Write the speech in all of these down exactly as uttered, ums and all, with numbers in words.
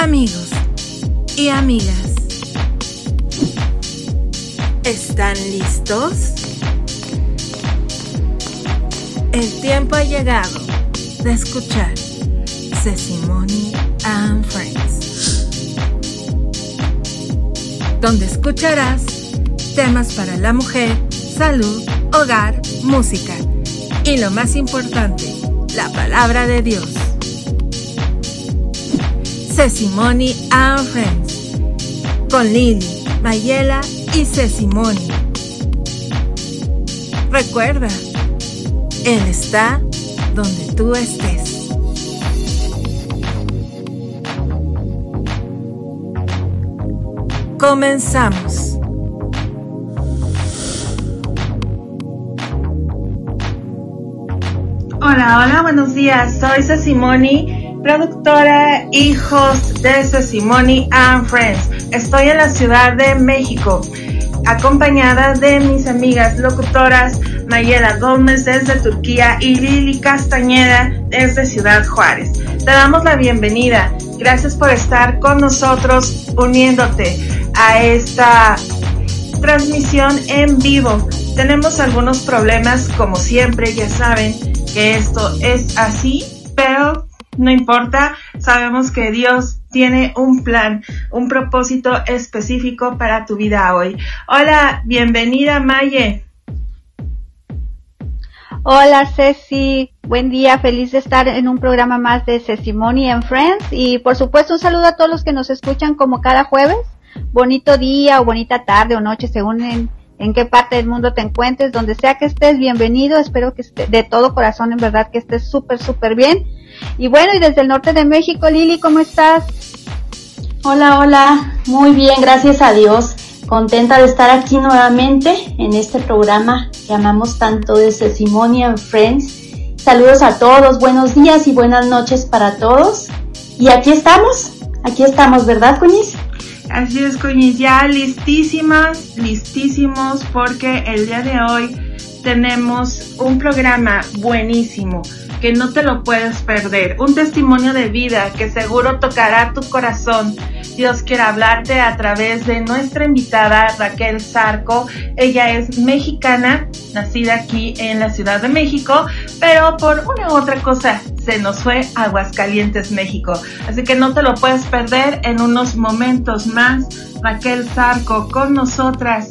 Amigos y amigas, ¿están listos? El tiempo ha llegado de escuchar CesiMoni and Friends, donde escucharás temas para la mujer, salud, hogar, música y lo más importante, la palabra de Dios. CesiMoni and Friends con Lili, Mayela y CesiMoni. Recuerda, Él está donde tú estés. Comenzamos. Hola, hola, buenos días. Soy CesiMoni, productora y host de CesiMoni and Friends. Estoy en la Ciudad de México, acompañada de mis amigas locutoras Mayela Gómez desde Turquía y Lili Castañeda desde Ciudad Juárez. Te damos la bienvenida. Gracias por estar con nosotros uniéndote a esta transmisión en vivo. Tenemos algunos problemas, como siempre, ya saben que esto es así, pero no importa, sabemos que Dios tiene un plan, un propósito específico para tu vida hoy. Hola, bienvenida Maye. Hola Ceci, buen día, feliz de estar en un programa más de CesiMoni and Friends y por supuesto un saludo a todos los que nos escuchan como cada jueves. Bonito día o bonita tarde o noche según en, en qué parte del mundo te encuentres, donde sea que estés, bienvenido, espero que estés, de todo corazón en verdad que estés súper súper bien. Y bueno, y desde el norte de México, Lili, ¿cómo estás? Hola, hola, muy bien, gracias a Dios. Contenta de estar aquí nuevamente en este programa que amamos tanto de CesiMoni and Friends. Saludos a todos, buenos días y buenas noches para todos. Y aquí estamos, aquí estamos, ¿verdad, Cuñiz? Así es, Cuñiz, ya listísimas, listísimos, porque el día de hoy tenemos un programa buenísimo que no te lo puedes perder, un testimonio de vida que seguro tocará tu corazón. Dios quiere hablarte a través de nuestra invitada Raquel Zarco. Ella es mexicana, nacida aquí en la Ciudad de México, pero por una u otra cosa se nos fue a Aguascalientes, México. Así que no te lo puedes perder. En unos momentos más, Raquel Zarco con nosotras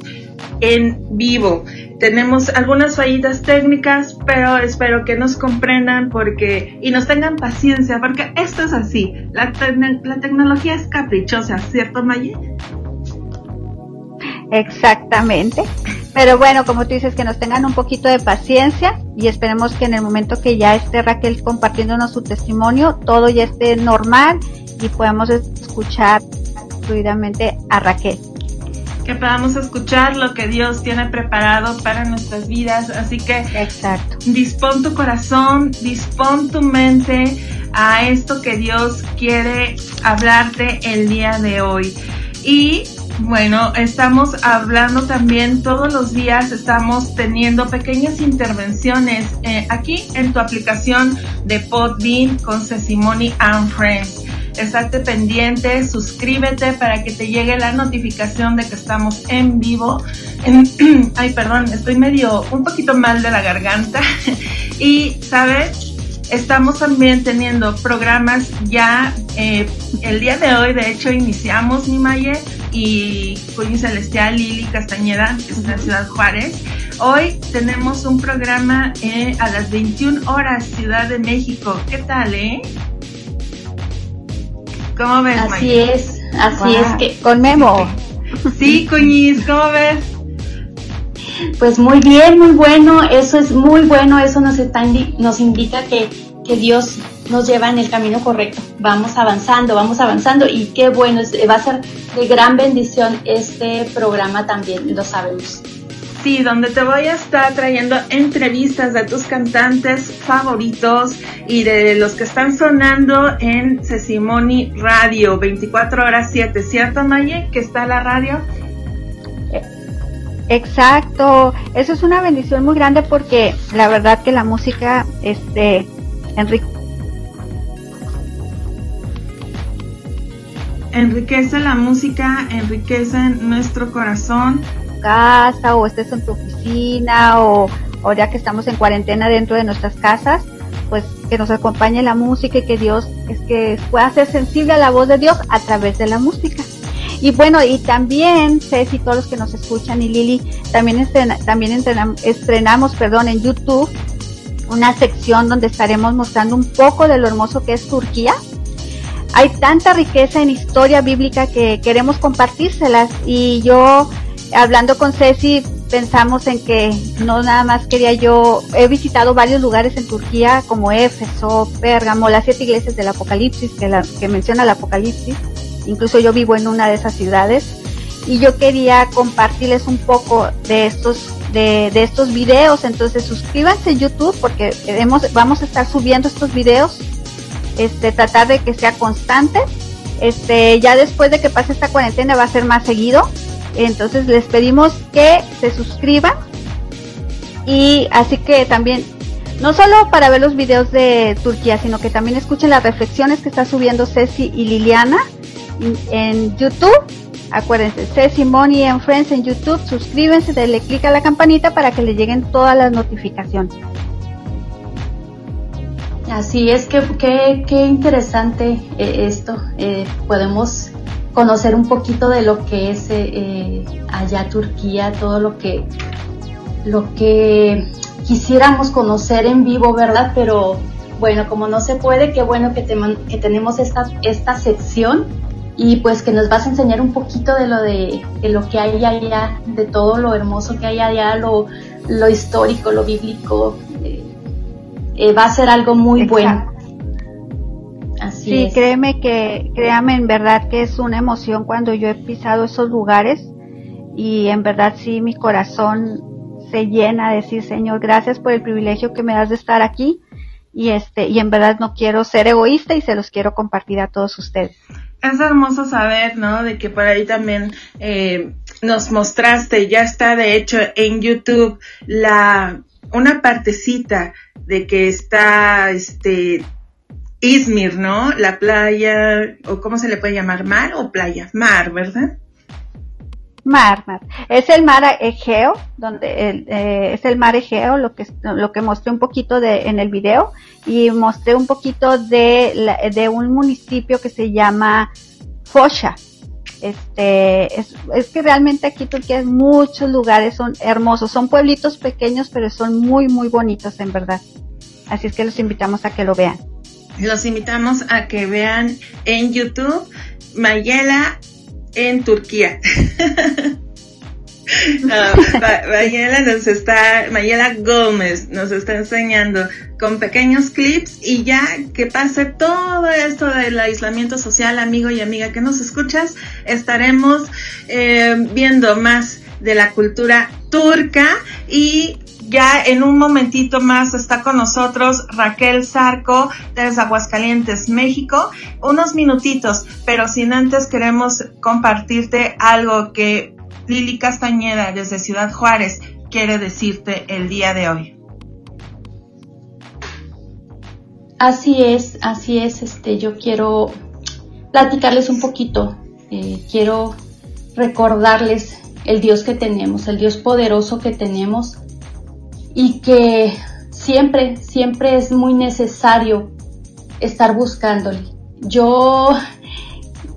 en vivo. Tenemos algunas fallitas técnicas, pero espero que nos comprendan porque y nos tengan paciencia, porque esto es así. La, te- la tecnología es caprichosa, ¿cierto, Maye? Exactamente. Pero bueno, como tú dices, que nos tengan un poquito de paciencia y esperemos que en el momento que ya esté Raquel compartiéndonos su testimonio, todo ya esté normal y podamos escuchar fluidamente a Raquel. Que podamos escuchar lo que Dios tiene preparado para nuestras vidas. Así que exacto, dispón tu corazón, dispón tu mente a esto que Dios quiere hablarte el día de hoy. Y bueno, estamos hablando también todos los días, estamos teniendo pequeñas intervenciones eh, aquí en tu aplicación de Podbean con CesiMoni and Friends. Estate pendiente, suscríbete para que te llegue la notificación de que estamos en vivo. Ay, perdón, estoy medio, un poquito mal de la garganta. Y, ¿sabes? Estamos también teniendo programas ya. Eh, el día de hoy, de hecho, iniciamos, mi Maye, y Cuñi Celestial, Lili Castañeda, que está en Ciudad Juárez. Hoy tenemos un programa eh, a las veintiuna horas, Ciudad de México. ¿Qué tal, eh? ¿Cómo ves, Así Mayra? es, así wow. es que... Con Memo. Sí, Cuñiz, ¿cómo ves? Pues muy bien, muy bueno, eso es muy bueno, eso nos está indi- nos indica que, que Dios nos lleva en el camino correcto. Vamos avanzando, vamos avanzando y qué bueno, va a ser de gran bendición este programa también, lo sabemos. Sí, donde te voy a estar trayendo entrevistas de tus cantantes favoritos y de los que están sonando en CesiMoni Radio, veinticuatro horas siete, ¿cierto, Maye? ¿Que está la radio? Exacto, eso es una bendición muy grande porque la verdad que la música, este, enriquece. enriquece la música, enriquece nuestro corazón. Casa, o estés en tu oficina, o, o ya que estamos en cuarentena dentro de nuestras casas, pues que nos acompañe la música y que Dios es que pueda ser sensible a la voz de Dios a través de la música. Y bueno, y también Ceci, todos los que nos escuchan, y Lili, también estrena, también estrena, estrenamos perdón, en YouTube una sección donde estaremos mostrando un poco de lo hermoso que es Turquía. Hay tanta riqueza en historia bíblica que queremos compartírselas, y yo hablando con Ceci pensamos en que no nada más quería yo, he visitado varios lugares en Turquía como Éfeso, Pérgamo, las siete iglesias del Apocalipsis que, la, que menciona el Apocalipsis, incluso yo vivo en una de esas ciudades, y yo quería compartirles un poco de estos de, de estos videos. Entonces suscríbanse en YouTube porque hemos, vamos a estar subiendo estos videos, este tratar de que sea constante, este ya después de que pase esta cuarentena va a ser más seguido. Entonces les pedimos que se suscriban, y así que también no solo para ver los videos de Turquía, sino que también escuchen las reflexiones que está subiendo Ceci y Liliana en YouTube. Acuérdense, CesiMoni and Friends en YouTube, suscríbanse, denle click a la campanita para que les lleguen todas las notificaciones. Así es que qué qué interesante eh, esto, eh, podemos conocer un poquito de lo que es eh, allá Turquía, todo lo que lo que quisiéramos conocer en vivo, ¿verdad? Pero bueno, como no se puede, qué bueno que, te, que tenemos esta, esta sección, y pues que nos vas a enseñar un poquito de lo de, de lo que hay allá, de todo lo hermoso que hay allá, lo, lo histórico, lo bíblico, eh, eh, va a ser algo muy Exacto. bueno. Así sí, es. créeme que, créame en verdad que es una emoción cuando yo he pisado esos lugares, y en verdad sí mi corazón se llena de decir, Señor, gracias por el privilegio que me das de estar aquí, y este, y en verdad no quiero ser egoísta y se los quiero compartir a todos ustedes. Es hermoso saber, ¿no? De que por ahí también eh, nos mostraste, ya está de hecho en YouTube la una partecita de que está este Izmir, ¿no? La playa, o ¿cómo se le puede llamar? ¿Mar o playa? Mar, ¿verdad? Mar, mar. Es el mar Egeo, donde el, eh, es el mar Egeo, lo que lo que mostré un poquito de en el video, y mostré un poquito de la, de un municipio que se llama Fosha. Este, es, es que realmente aquí Turquía, en muchos lugares son hermosos, son pueblitos pequeños, pero son muy, muy bonitos en verdad. Así es que los invitamos a que lo vean. Los invitamos a que vean en YouTube Mayela en Turquía. no, ba- Mayela nos está, Mayela Gómez nos está enseñando con pequeños clips, y ya que pase todo esto del aislamiento social, amigo y amiga que nos escuchas, estaremos eh, viendo más de la cultura turca. Y ya en un momentito más está con nosotros Raquel Zarco desde Aguascalientes, México. Unos minutitos, pero sin antes queremos compartirte algo que Lili Castañeda desde Ciudad Juárez quiere decirte el día de hoy. Así es, así es. Este, yo quiero platicarles un poquito. Eh, quiero recordarles el Dios que tenemos, el Dios poderoso que tenemos. Y que siempre, siempre es muy necesario estar buscándole. Yo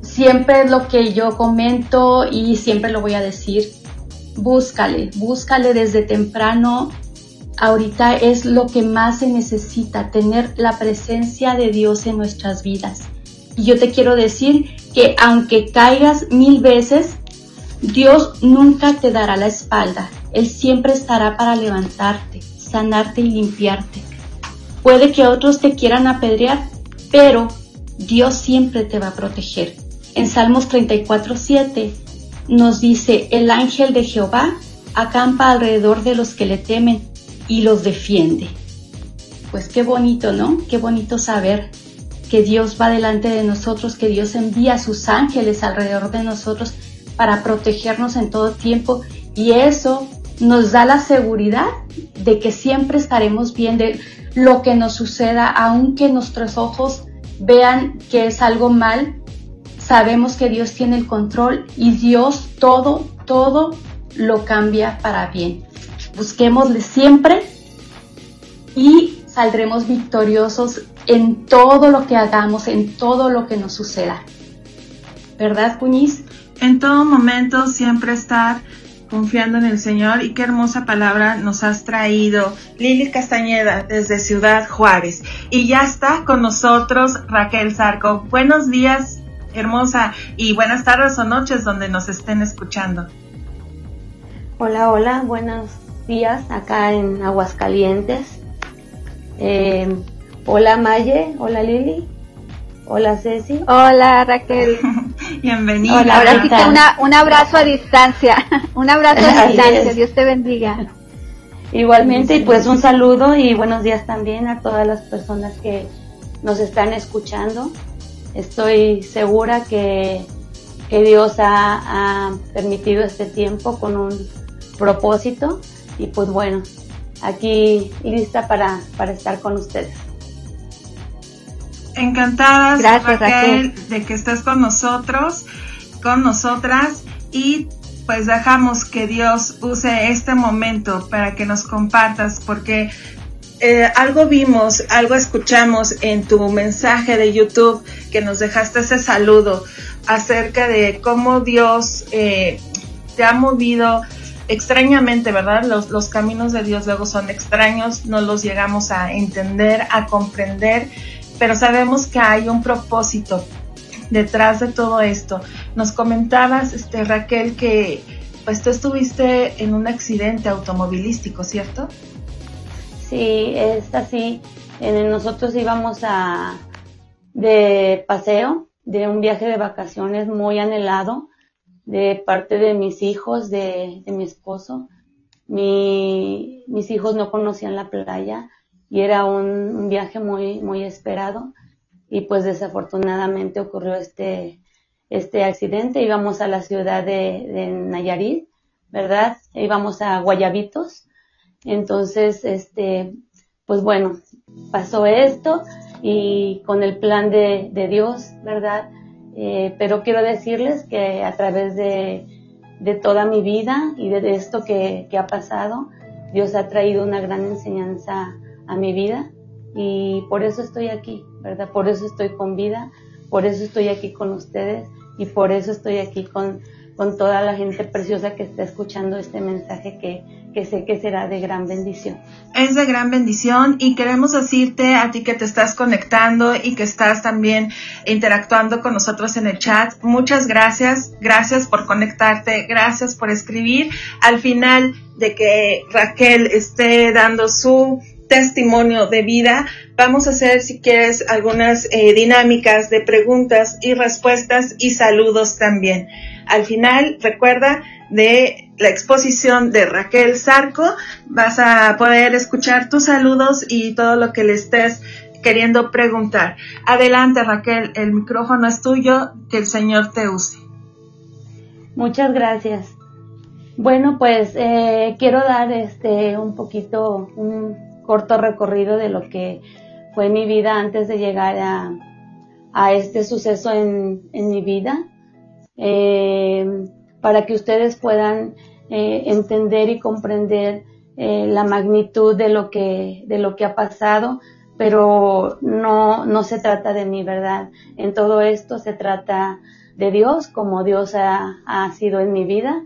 siempre es lo que yo comento y siempre lo voy a decir. Búscale, búscale desde temprano. Ahorita es lo que más se necesita, tener la presencia de Dios en nuestras vidas. Y yo te quiero decir que aunque caigas mil veces, Dios nunca te dará la espalda. Él siempre estará para levantarte, sanarte y limpiarte. Puede que otros te quieran apedrear, pero Dios siempre te va a proteger. En Salmos treinta y cuatro siete nos dice, el ángel de Jehová acampa alrededor de los que le temen y los defiende. Pues qué bonito, ¿no? Qué bonito saber que Dios va delante de nosotros, que Dios envía a sus ángeles alrededor de nosotros para protegernos en todo tiempo, y eso nos da la seguridad de que siempre estaremos bien, de lo que nos suceda, aunque nuestros ojos vean que es algo mal, sabemos que Dios tiene el control y Dios todo, todo lo cambia para bien. Busquémosle siempre y saldremos victoriosos en todo lo que hagamos, en todo lo que nos suceda. ¿Verdad, Cuñiz? En todo momento, siempre estar confiando en el Señor, y qué hermosa palabra nos has traído, Lili Castañeda, desde Ciudad Juárez. Y ya está con nosotros Raquel Zarco. Buenos días, hermosa, y buenas tardes o noches donde nos estén escuchando. Hola, hola, buenos días acá en Aguascalientes. Eh, hola Maye, hola Lili, hola Ceci. Hola Raquel. Bienvenida. Hola, ahora sí que una, un abrazo a distancia, un abrazo a distancia, Dios te bendiga. Igualmente, y pues un saludo y buenos días también a todas las personas que nos están escuchando. Estoy segura que, que Dios ha, ha permitido este tiempo con un propósito, y pues bueno, aquí lista para, para estar con ustedes. Encantadas, gracias, Raquel, Raquel, de que estés con nosotros, con nosotras, y pues dejamos que Dios use este momento para que nos compartas, porque eh, algo vimos, algo escuchamos en tu mensaje de YouTube, que nos dejaste ese saludo acerca de cómo Dios eh, te ha movido extrañamente, ¿verdad? Los, los caminos de Dios luego son extraños, no los llegamos a entender, a comprender, pero sabemos que hay un propósito detrás de todo esto. Nos comentabas, este, Raquel, que pues tú estuviste en un accidente automovilístico, ¿cierto? Sí, es así. Nosotros íbamos a de paseo, de un viaje de vacaciones muy anhelado de parte de mis hijos, de, de mi esposo. Mi, mis hijos no conocían la playa. Y era un, un viaje muy muy esperado, y pues desafortunadamente ocurrió este este accidente. Íbamos a la ciudad de, de Nayarit, ¿verdad? Íbamos a Guayabitos. Entonces, este pues bueno, pasó esto, y con el plan de, de Dios, ¿verdad? Eh, pero quiero decirles que a través de, de toda mi vida y de esto que, que ha pasado, Dios ha traído una gran enseñanza a mi vida, y por eso estoy aquí, ¿verdad? Por eso estoy con vida, por eso estoy aquí con ustedes, y por eso estoy aquí con, con toda la gente preciosa que está escuchando este mensaje que, que sé que será de gran bendición. Es de gran bendición, y queremos decirte a ti que te estás conectando y que estás también interactuando con nosotros en el chat. Muchas gracias, gracias por conectarte, gracias por escribir. Al final de que Raquel esté dando su testimonio de vida, vamos a hacer, si quieres, algunas eh, dinámicas de preguntas y respuestas y saludos también. Al final, recuerda, de la exposición de Raquel Zarco, vas a poder escuchar tus saludos y todo lo que le estés queriendo preguntar. Adelante, Raquel, el micrófono es tuyo, que el Señor te use. Muchas gracias. Bueno, pues eh, quiero dar este un poquito, un corto recorrido de lo que fue mi vida antes de llegar a, a este suceso en, en mi vida, eh, para que ustedes puedan eh, entender y comprender eh, la magnitud de lo que de lo que ha pasado, pero no, no se trata de mí, ¿verdad? En todo esto se trata de Dios, como Dios ha, ha sido en mi vida,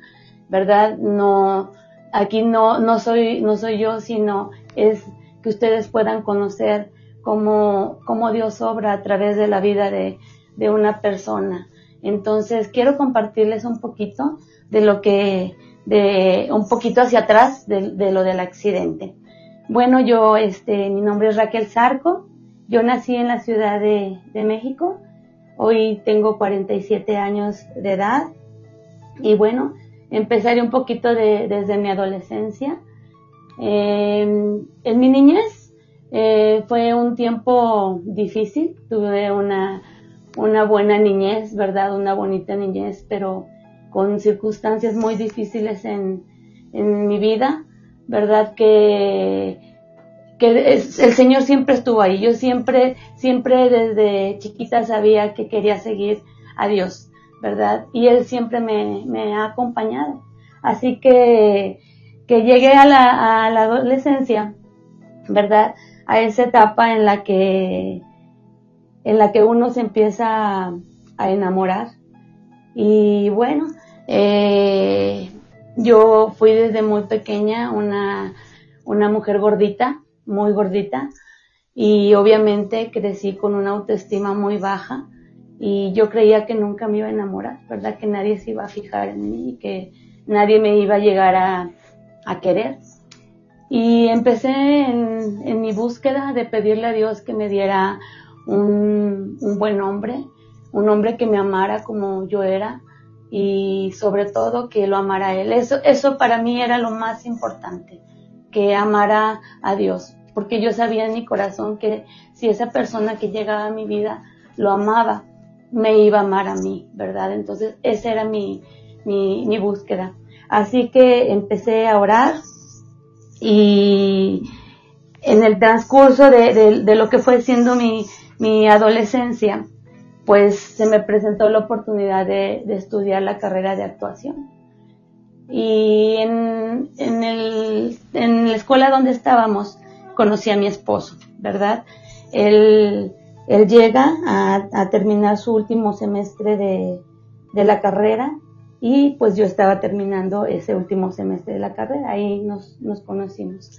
¿verdad? No, aquí no, no soy, no soy yo, sino es que ustedes puedan conocer cómo, cómo Dios obra a través de la vida de, de una persona. Entonces, quiero compartirles un poquito de lo que, de un poquito hacia atrás de, de lo del accidente. Bueno, yo, este, mi nombre es Raquel Zarco, yo nací en la Ciudad de, de México, hoy tengo cuarenta y siete años de edad, y bueno, empezaré un poquito de, desde mi adolescencia. Eh, en mi niñez eh, fue un tiempo difícil, tuve una, una buena niñez, ¿verdad? Una bonita niñez, pero con circunstancias muy difíciles en, en mi vida, ¿verdad? Que, que es, el Señor siempre estuvo ahí, yo siempre, siempre desde chiquita sabía que quería seguir a Dios, ¿verdad? Y Él siempre me, me ha acompañado. Así que, que llegué a la, a la adolescencia, ¿verdad? A esa etapa en la que, en la que uno se empieza a, a enamorar. Y bueno, eh, yo fui desde muy pequeña una, una mujer gordita, muy gordita, y obviamente crecí con una autoestima muy baja, y yo creía que nunca me iba a enamorar, ¿verdad? Que nadie se iba a fijar en mí y que nadie me iba a llegar a, a querer. Y empecé en, en mi búsqueda de pedirle a Dios que me diera un, un buen hombre, un hombre que me amara como yo era y sobre todo que lo amara a Él. Eso, eso para mí era lo más importante, que amara a Dios, porque yo sabía en mi corazón que si esa persona que llegaba a mi vida lo amaba, me iba a amar a mí, ¿verdad? Entonces esa era mi, mi, mi búsqueda. Así que empecé a orar. Y en el transcurso de, de, de lo que fue siendo mi, mi adolescencia, pues se me presentó la oportunidad de, de estudiar la carrera de actuación. Y en, en, el, en la escuela donde estábamos, conocí a mi esposo, ¿verdad? Él, él llega a, a terminar su último semestre de, de la carrera. Y pues yo estaba terminando ese último semestre de la carrera, ahí nos, nos conocimos.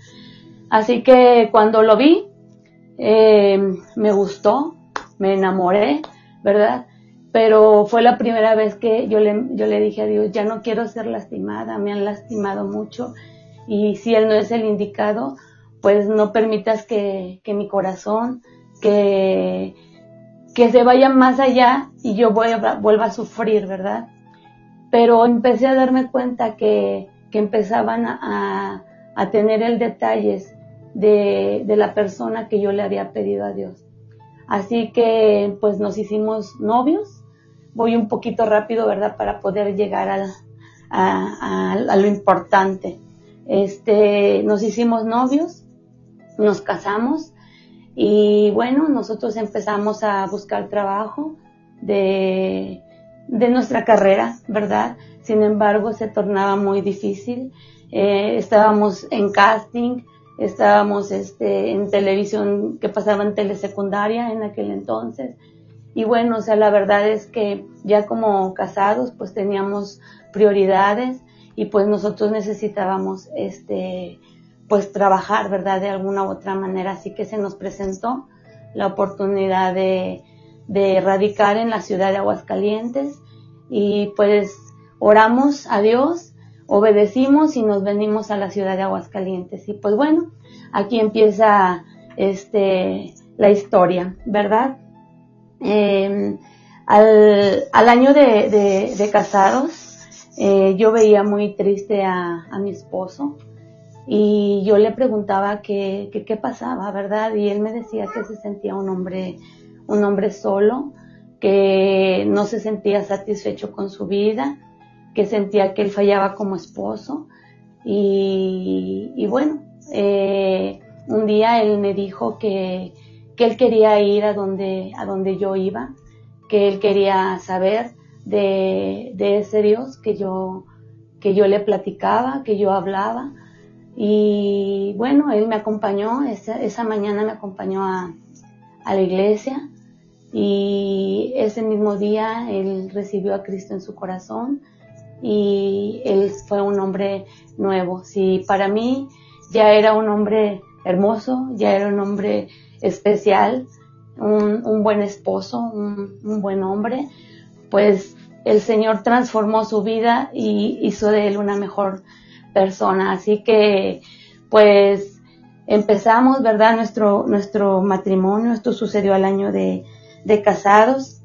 Así que cuando lo vi, eh, me gustó, me enamoré, ¿verdad? Pero fue la primera vez que yo le, yo le dije a Dios, ya no quiero ser lastimada, me han lastimado mucho. Y si Él no es el indicado, pues no permitas que, que mi corazón, que, que se vaya más allá y yo vuelva, vuelva a sufrir, ¿verdad? Pero empecé a darme cuenta que, que empezaban a, a tener el detalles de, de la persona que yo le había pedido a Dios. Así que pues nos hicimos novios. Voy un poquito rápido, ¿verdad?, para poder llegar a, a, a, a lo importante. Este, nos hicimos novios, nos casamos y bueno, nosotros empezamos a buscar trabajo de... de nuestra carrera, ¿verdad? Sin embargo, se tornaba muy difícil. Eh, estábamos en casting, estábamos este, en televisión que pasaba en telesecundaria en aquel entonces. Y bueno, o sea, la verdad es que ya como casados, pues teníamos prioridades y pues nosotros necesitábamos, este, pues trabajar, ¿verdad? De alguna u otra manera. Así que se nos presentó la oportunidad de de radicar en la ciudad de Aguascalientes y pues oramos a Dios, obedecimos y nos venimos a la ciudad de Aguascalientes. Y pues bueno, aquí empieza este la historia, ¿verdad? Eh, al, al año de, de, de casados, eh, yo veía muy triste a, a mi esposo y yo le preguntaba qué qué pasaba, ¿verdad? Y él me decía que se sentía un hombre un hombre solo, que no se sentía satisfecho con su vida, que sentía que él fallaba como esposo. Y, y bueno, eh, un día él me dijo que, que él quería ir a donde, a donde yo iba, que él quería saber de, de ese Dios que yo, que yo le platicaba, que yo hablaba. Y bueno, él me acompañó, esa, esa mañana me acompañó a, a la iglesia. Y ese mismo día él recibió a Cristo en su corazón y él fue un hombre nuevo. Sí, para mí ya era un hombre hermoso, ya era un hombre especial, un, un buen esposo, un, un buen hombre. Pues el Señor transformó su vida y hizo de él una mejor persona. Así que pues empezamos, ¿verdad?, nuestro, nuestro matrimonio. Esto sucedió al año de de casados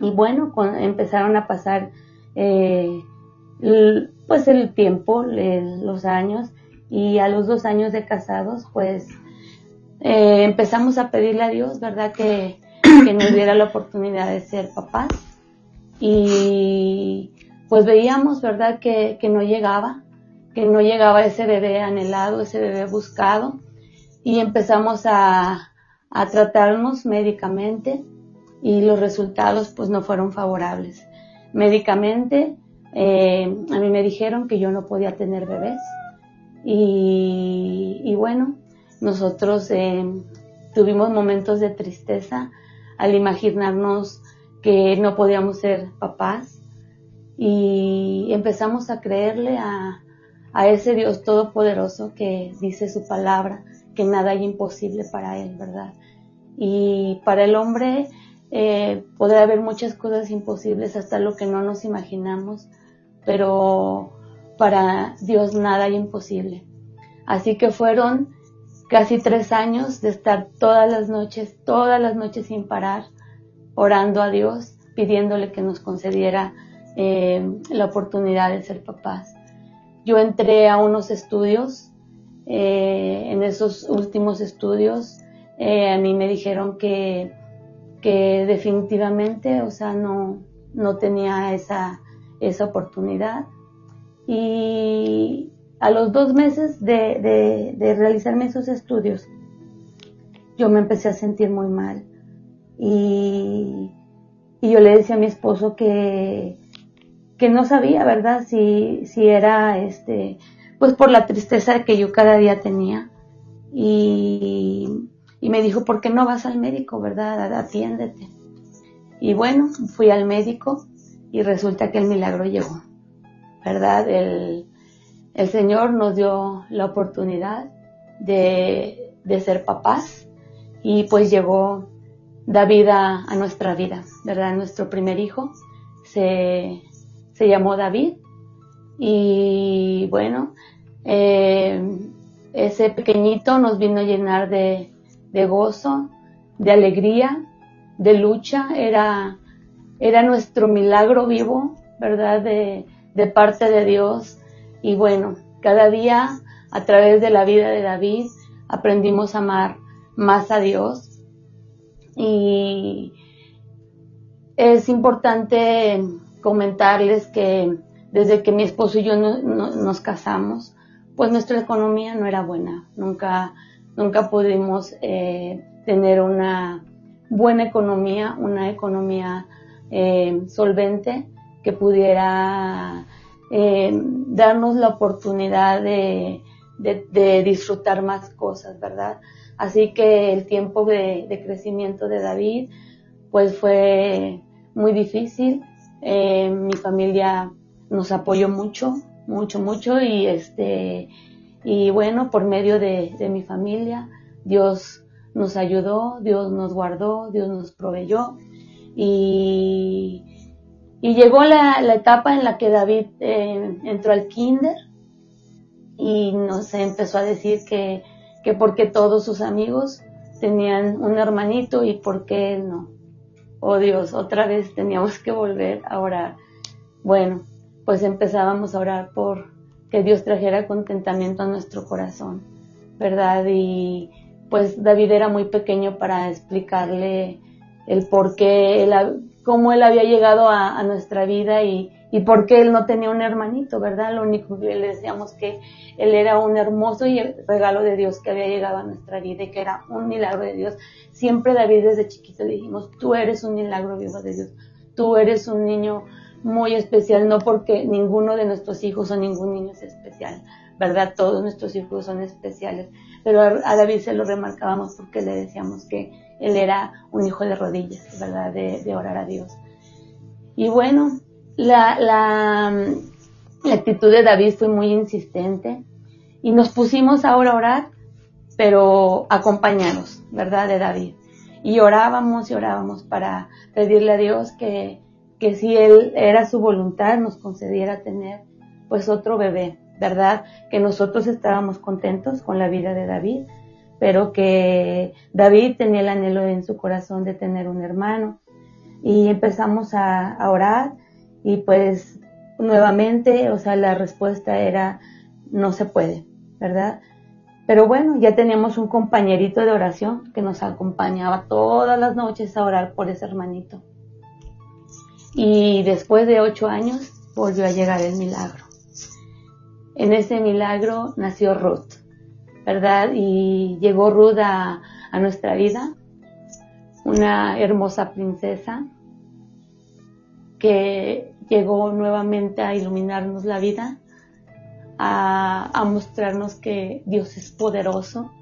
y bueno, con, empezaron a pasar eh, l, pues el tiempo, el, los años, y a los dos años de casados pues eh, empezamos a pedirle a Dios, ¿verdad?, que, que nos diera la oportunidad de ser papás. Y pues veíamos, ¿verdad?, que, que no llegaba, que no llegaba ese bebé anhelado, ese bebé buscado, y empezamos a, a tratarnos médicamente. y los resultados pues no fueron favorables. Médicamente eh, a mí me dijeron que yo no podía tener bebés y, y bueno, nosotros eh, tuvimos momentos de tristeza al imaginarnos que no podíamos ser papás y empezamos a creerle a, a ese Dios todopoderoso que dice su palabra, que nada hay imposible para él, ¿verdad? Y para el hombre eh, podrá haber muchas cosas imposibles, hasta lo que no nos imaginamos, pero para Dios nada hay imposible. Así que fueron casi tres años de estar todas las noches, todas las noches sin parar, orando a Dios, pidiéndole que nos concediera eh, la oportunidad de ser papás. Yo entré a unos estudios, eh, en esos últimos estudios eh, a mí me dijeron que, que definitivamente, o sea, no, no tenía esa, esa oportunidad. Y a los dos meses de, de, de realizarme esos estudios, yo me empecé a sentir muy mal. Y, y yo le decía a mi esposo que, que no sabía, ¿verdad? Si, si era, este, pues por la tristeza que yo cada día tenía. Y, y me dijo, ¿por qué no vas al médico, verdad? Atiéndete. Y bueno, fui al médico y resulta que el milagro llegó, ¿verdad? El, el Señor nos dio la oportunidad de, de ser papás y pues llegó, da vida a nuestra vida, ¿verdad? Nuestro primer hijo se, se llamó David y bueno, eh, ese pequeñito nos vino a llenar de, de gozo, de alegría, de lucha, era, era nuestro milagro vivo, ¿verdad? De, de parte de Dios y bueno, cada día a través de la vida de David aprendimos a amar más a Dios. Y es importante comentarles que desde que mi esposo y yo no, no, nos casamos, pues nuestra economía no era buena. Nunca, nunca pudimos eh, tener una buena economía, una economía eh, solvente que pudiera eh, darnos la oportunidad de, de, de disfrutar más cosas, ¿verdad? Así que el tiempo de, de crecimiento de David pues fue muy difícil. Eh, mi familia nos apoyó mucho, mucho, mucho y este y bueno, por medio de, de mi familia Dios nos ayudó, Dios nos guardó, Dios nos proveyó y, y llegó la, la etapa en la que David eh, entró al kinder y nos empezó a decir que que porque todos sus amigos tenían un hermanito y por qué no. Oh Dios, otra vez teníamos que volver a orar. Bueno, pues empezábamos a orar por que Dios trajera contentamiento a nuestro corazón, ¿verdad? Y pues David era muy pequeño para explicarle el por qué, el, cómo él había llegado a, a nuestra vida y, y por qué él no tenía un hermanito, ¿verdad? Lo único que le decíamos que él era un hermoso regalo de Dios que había llegado a nuestra vida y que era un milagro de Dios. Siempre David desde chiquito le dijimos, tú eres un milagro vivo de Dios, tú eres un niño muy especial, no porque ninguno de nuestros hijos o ningún niño es especial, ¿verdad? Todos nuestros hijos son especiales, pero a David se lo remarcábamos porque le decíamos que él era un hijo de rodillas, ¿verdad? De, de orar a Dios. Y bueno, la... la La actitud de David fue muy insistente y nos pusimos ahora a orar, pero acompañados, ¿verdad?, de David. Y orábamos y orábamos para pedirle a Dios que, que si él era su voluntad nos concediera tener pues otro bebé, ¿verdad? Que nosotros estábamos contentos con la vida de David, pero que David tenía el anhelo en su corazón de tener un hermano. Y empezamos a, a orar y pues nuevamente, o sea, la respuesta era no se puede, ¿verdad? Pero bueno, ya teníamos un compañerito de oración que nos acompañaba todas las noches a orar por ese hermanito. Y después de ocho años volvió a llegar el milagro. En ese milagro nació Ruth, ¿verdad? Y llegó Ruth a, a nuestra vida. una hermosa princesa que llegó nuevamente a iluminarnos la vida, a, a mostrarnos que Dios es poderoso,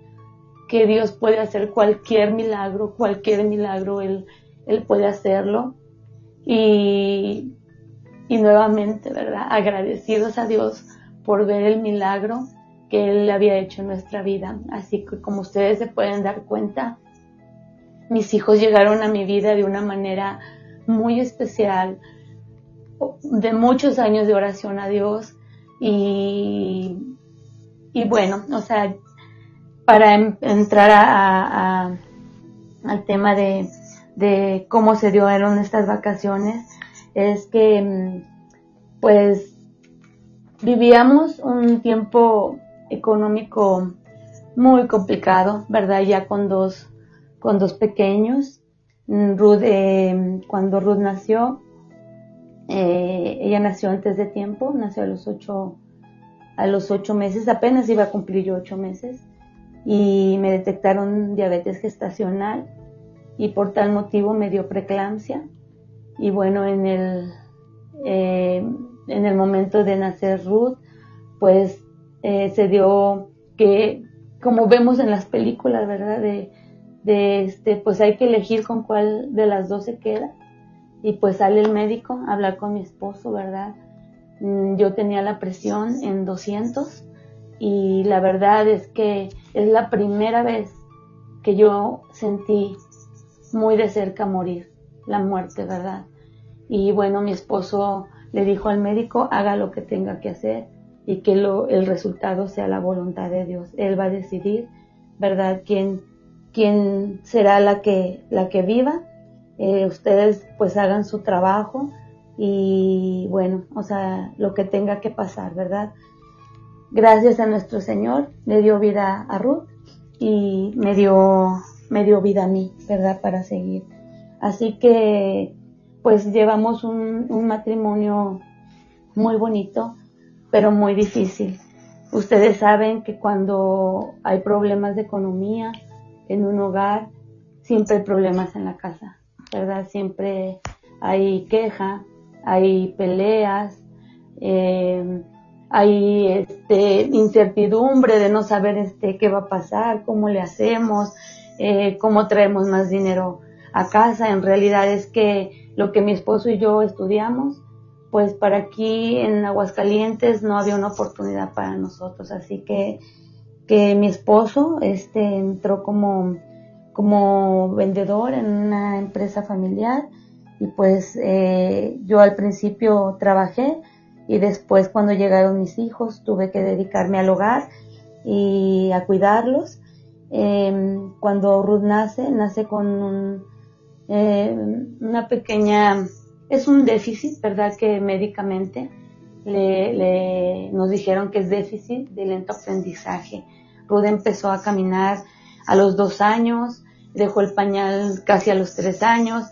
que Dios puede hacer cualquier milagro, cualquier milagro Él, él puede hacerlo. Y, y nuevamente, ¿verdad?, agradecidos a Dios por ver el milagro que Él había hecho en nuestra vida. Así que, como ustedes se pueden dar cuenta, mis hijos llegaron a mi vida de una manera muy especial, de muchos años de oración a Dios. Y, y bueno, o sea, para en, entrar a, a, a, al tema de, de cómo se dieron estas vacaciones, es que pues vivíamos un tiempo económico muy complicado, ¿verdad? Ya con dos, con dos pequeños. Ruth, eh, cuando Ruth nació, eh, ella nació antes de tiempo, nació a los ocho, a los ocho meses, apenas iba a cumplir yo ocho meses, y me detectaron diabetes gestacional, y por tal motivo me dio preeclampsia. Y bueno, en el, eh, en el momento de nacer Ruth, pues eh, se dio que, como vemos en las películas, ¿verdad?, de, de este, pues hay que elegir con cuál de las dos se queda. Y pues sale el médico a hablar con mi esposo, ¿verdad? Yo tenía la presión en doscientos, y la verdad es que es la primera vez que yo sentí muy de cerca morir, la muerte, ¿verdad? Y bueno, mi esposo le dijo al médico, haga lo que tenga que hacer y que lo, el resultado sea la voluntad de Dios. Él va a decidir, ¿verdad?, quién, quién será la que, la que viva. Eh, ustedes pues hagan su trabajo y bueno, o sea, lo que tenga que pasar, ¿verdad? Gracias a nuestro Señor le dio vida a Ruth y me dio... me dio vida a mí, ¿verdad?, para seguir. Así que, pues, llevamos un, un matrimonio muy bonito, pero muy difícil. Ustedes saben que cuando hay problemas de economía en un hogar, siempre hay problemas en la casa, ¿verdad? Siempre hay queja, hay peleas, eh, hay este, incertidumbre de no saber este, qué va a pasar, cómo le hacemos, Eh, cómo traemos más dinero a casa. En realidad es que lo que mi esposo y yo estudiamos, pues para aquí en Aguascalientes no había una oportunidad para nosotros, así que, que mi esposo este, entró como, como vendedor en una empresa familiar, y pues eh, yo al principio trabajé, y después cuando llegaron mis hijos tuve que dedicarme al hogar y a cuidarlos. Eh, cuando Ruth nace, nace con un, eh, una pequeña, es un déficit, ¿verdad?, que médicamente le, le, nos dijeron que es déficit de lento aprendizaje. Ruth empezó a caminar a los dos años, dejó el pañal casi a los tres años,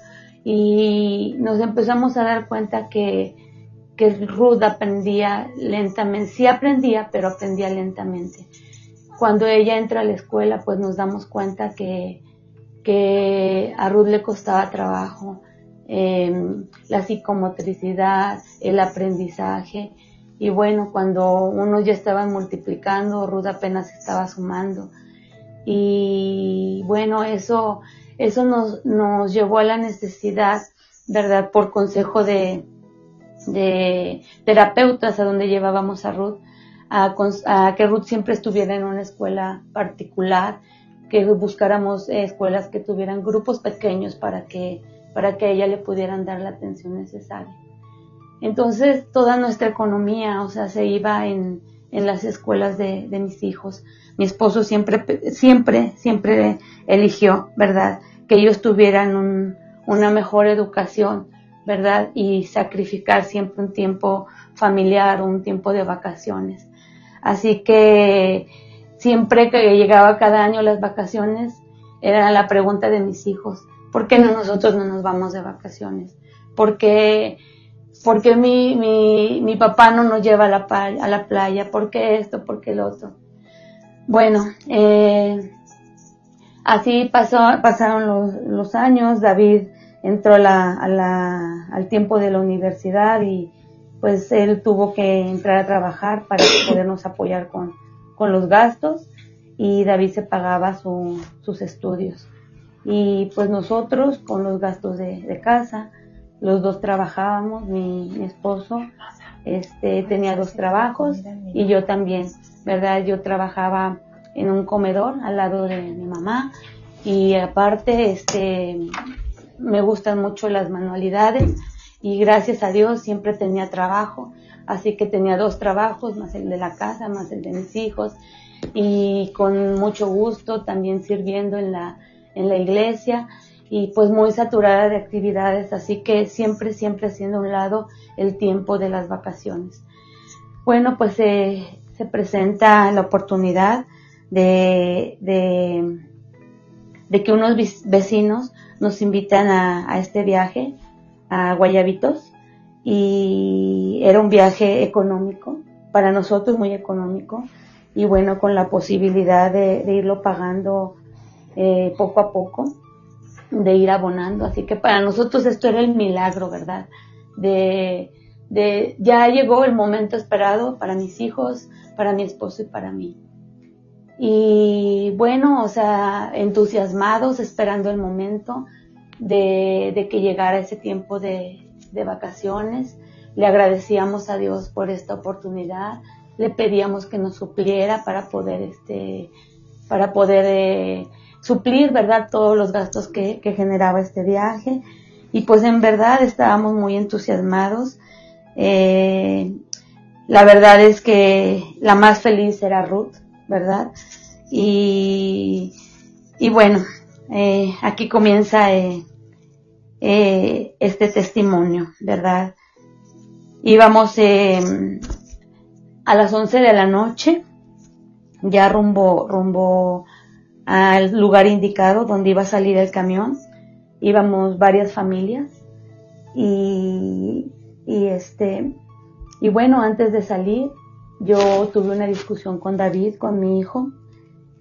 y nos empezamos a dar cuenta que, que Ruth aprendía lentamente, sí aprendía, pero aprendía lentamente. Cuando ella entra a la escuela, pues nos damos cuenta que, que a Ruth le costaba trabajo, eh, la psicomotricidad, el aprendizaje. Y bueno, cuando unos ya estaban multiplicando, Ruth apenas estaba sumando. Y bueno, eso, eso nos, nos llevó a la necesidad, ¿verdad?, por consejo de, de terapeutas a donde llevábamos a Ruth, A, a que Ruth siempre estuviera en una escuela particular, que buscáramos eh, escuelas que tuvieran grupos pequeños para que, para que a ella le pudieran dar la atención necesaria. Entonces, toda nuestra economía, o sea, se iba en, en las escuelas de, de mis hijos. Mi esposo siempre, siempre, siempre eligió, ¿verdad?, que ellos tuvieran un, una mejor educación, ¿verdad?, y sacrificar siempre un tiempo familiar, un tiempo de vacaciones. Así que siempre que llegaba cada año las vacaciones, era la pregunta de mis hijos, ¿por qué nosotros no nos vamos de vacaciones? ¿Por qué, por qué mi, mi, mi papá no nos lleva a la, a la playa? ¿Por qué esto? ¿Por qué el otro? Bueno, eh, Así pasó, pasaron los, los años. David entró a la, a la, al tiempo de la universidad y pues él tuvo que entrar a trabajar para podernos apoyar con, con los gastos, y David se pagaba su, sus estudios. Y pues nosotros con los gastos de, de casa, los dos trabajábamos, mi, mi esposo este, tenía dos trabajos y yo también, ¿verdad? Yo trabajaba en un comedor al lado de mi mamá, y aparte este, me gustan mucho las manualidades y gracias a Dios siempre tenía trabajo, así que tenía dos trabajos, más el de la casa, más el de mis hijos, y con mucho gusto también sirviendo en la, en la iglesia, y pues muy saturada de actividades, así que siempre, siempre haciendo a un lado el tiempo de las vacaciones. Bueno, pues eh, se presenta la oportunidad de, de, de que unos vecinos nos invitan a, a este viaje a Guayabitos, y era un viaje económico, para nosotros muy económico, y bueno, con la posibilidad de, de irlo pagando eh, poco a poco, de ir abonando, así que para nosotros esto era el milagro, ¿verdad? De, de ya llegó el momento esperado para mis hijos, para mi esposo y para mí. Y bueno, o sea, entusiasmados, esperando el momento de, de que llegara ese tiempo de, de vacaciones. Le agradecíamos a Dios por esta oportunidad, le pedíamos que nos supliera para poder, este, para poder eh, suplir, ¿verdad?, todos los gastos que, que generaba este viaje. Y pues en verdad estábamos muy entusiasmados. Eh, la verdad es que la más feliz era Ruth, ¿verdad? Y, y bueno, eh, aquí comienza eh, eh, este testimonio, ¿verdad? Íbamos eh, a las once de la noche, ya rumbo, rumbo al lugar indicado donde iba a salir el camión. Íbamos varias familias y, y este y bueno, antes de salir yo tuve una discusión con David, con mi hijo,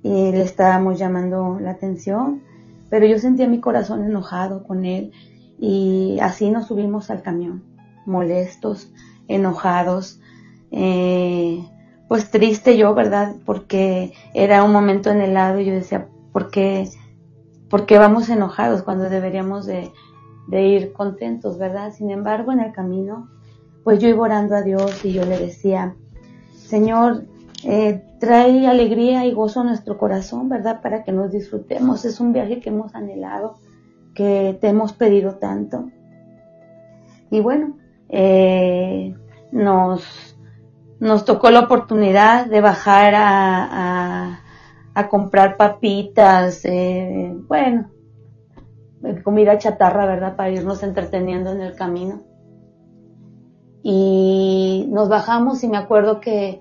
y le estábamos llamando la atención, pero yo sentía mi corazón enojado con él, y así nos subimos al camión, molestos, enojados, eh, pues triste yo, ¿verdad? Porque era un momento anhelado y yo decía, ¿por qué, por qué vamos enojados cuando deberíamos de, de ir contentos, ¿verdad? Sin embargo, en el camino, pues yo iba orando a Dios y yo le decía, Señor, eh, trae alegría y gozo a nuestro corazón, ¿verdad? Para que nos disfrutemos. Es un viaje que hemos anhelado, que te hemos pedido tanto. Y bueno, eh, nos... Nos tocó la oportunidad de bajar a, a, a comprar papitas, eh, bueno, comida chatarra, ¿verdad? Para irnos entreteniendo en el camino. Y nos bajamos y me acuerdo que,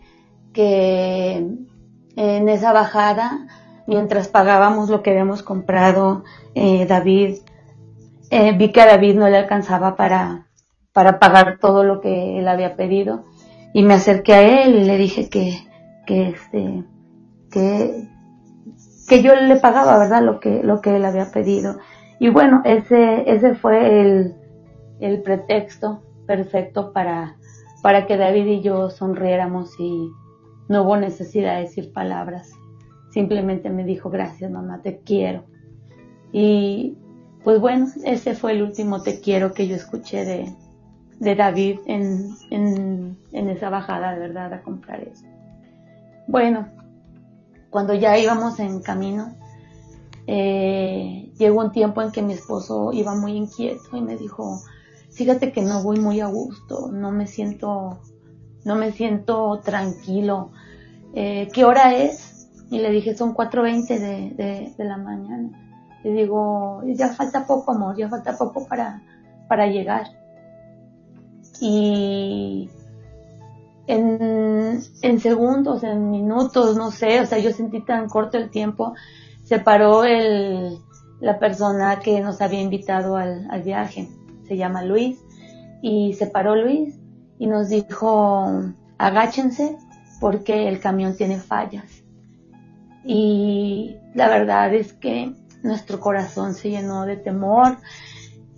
que en esa bajada, mientras pagábamos lo que habíamos comprado, eh, David, eh, vi que a David no le alcanzaba para, para pagar todo lo que él había pedido. Y me acerqué a él y le dije que, que este, que, que yo le pagaba, ¿verdad?, lo que, lo que él había pedido. Y bueno, ese, ese fue el, el pretexto perfecto para, para que David y yo sonriéramos, y no hubo necesidad de decir palabras. Simplemente me dijo, gracias mamá, te quiero. Y pues bueno, ese fue el último te quiero que yo escuché de él, de David en, en, en esa bajada, de verdad, a comprar eso. Bueno, cuando ya íbamos en camino, eh, llegó un tiempo en que mi esposo iba muy inquieto y me dijo, fíjate que no voy muy a gusto, no me siento, no me siento tranquilo. Eh, ¿qué hora es? Y le dije, son cuatro veinte de, de, de la mañana. Le digo, ya falta poco, amor, ya falta poco para, para llegar. Y en, en segundos, en minutos, no sé, o sea, yo sentí tan corto el tiempo. Se paró el, la persona que nos había invitado al, al viaje, se llama Luis, y se paró Luis y nos dijo, agáchense porque el camión tiene fallas. Y la verdad es que nuestro corazón se llenó de temor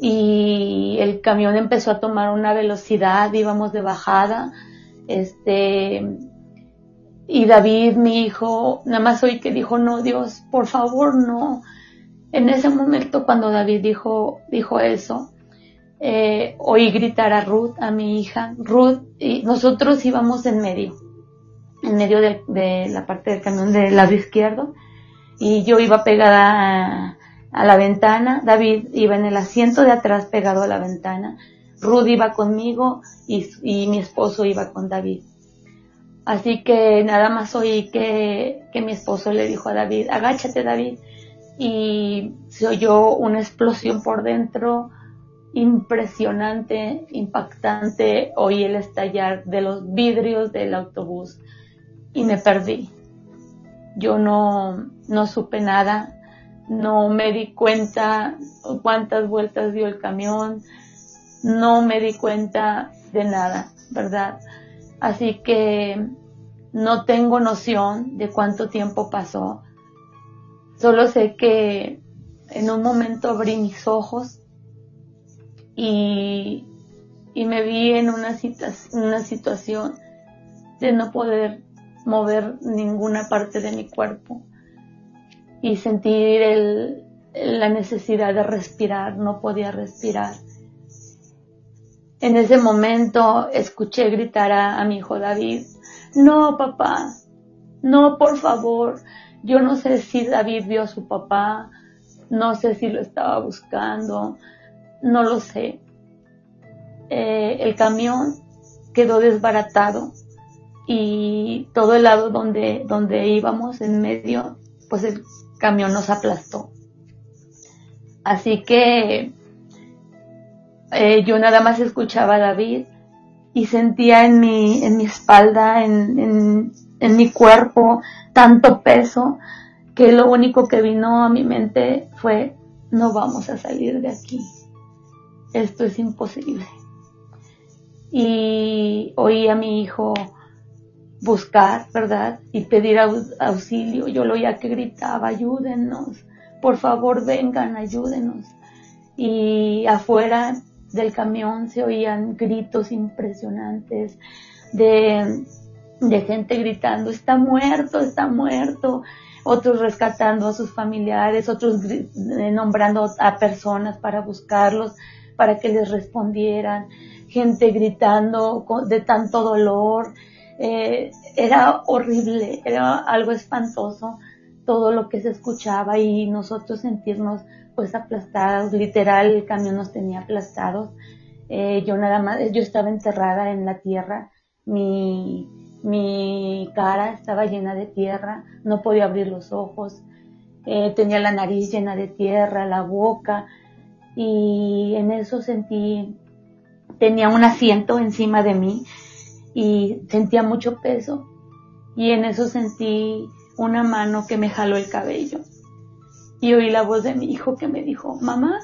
y el camión empezó a tomar una velocidad, íbamos de bajada, este, y David, mi hijo, nada más oí que dijo, no, Dios, por favor, no. En ese momento cuando David dijo, dijo eso, eh, oí gritar a Ruth, a mi hija, Ruth, y nosotros íbamos en medio, en medio de, de la parte del camión del lado izquierdo, y yo iba pegada a, a la ventana, David iba en el asiento de atrás pegado a la ventana, Ruth iba conmigo y, y mi esposo iba con David. Así que nada más oí que, que mi esposo le dijo a David, agáchate David, y se oyó una explosión por dentro, impresionante, impactante, oí el estallar de los vidrios del autobús y me perdí. Yo no, no supe nada, no me di cuenta cuántas vueltas dio el camión, no me di cuenta de nada, ¿verdad? Así que no tengo noción de cuánto tiempo pasó, solo sé que en un momento abrí mis ojos y, y me vi en una, cita, una situación de no poder mover ninguna parte de mi cuerpo y sentir el, la necesidad de respirar, no podía respirar. En ese momento escuché gritar a, a mi hijo David, no papá, no por favor. Yo no sé si David vio a su papá, no sé si lo estaba buscando, no lo sé. Eh, el camión quedó desbaratado y todo el lado donde, donde íbamos en medio, pues el camión nos aplastó. Así que eh, yo nada más escuchaba a David y sentía en mi, en mi espalda, en, en, en mi cuerpo, tanto peso que lo único que vino a mi mente fue, no vamos a salir de aquí, esto es imposible. Y oí a mi hijo buscar, ¿verdad? Y pedir auxilio. Yo lo oía que gritaba, ayúdenos, por favor vengan, ayúdenos. Y afuera del camión se oían gritos impresionantes de, de gente gritando, está muerto, está muerto. Otros rescatando a sus familiares, otros nombrando a personas para buscarlos, para que les respondieran. Gente gritando de tanto dolor. Eh, era horrible, era algo espantoso todo lo que se escuchaba y nosotros sentirnos pues aplastados, literal el camión nos tenía aplastados. Eh, yo nada más, yo estaba enterrada en la tierra, mi, mi cara estaba llena de tierra, no podía abrir los ojos, eh, tenía la nariz llena de tierra, la boca, y en eso sentí, tenía un asiento encima de mí, y sentía mucho peso y en eso sentí una mano que me jaló el cabello y oí la voz de mi hijo que me dijo, mamá,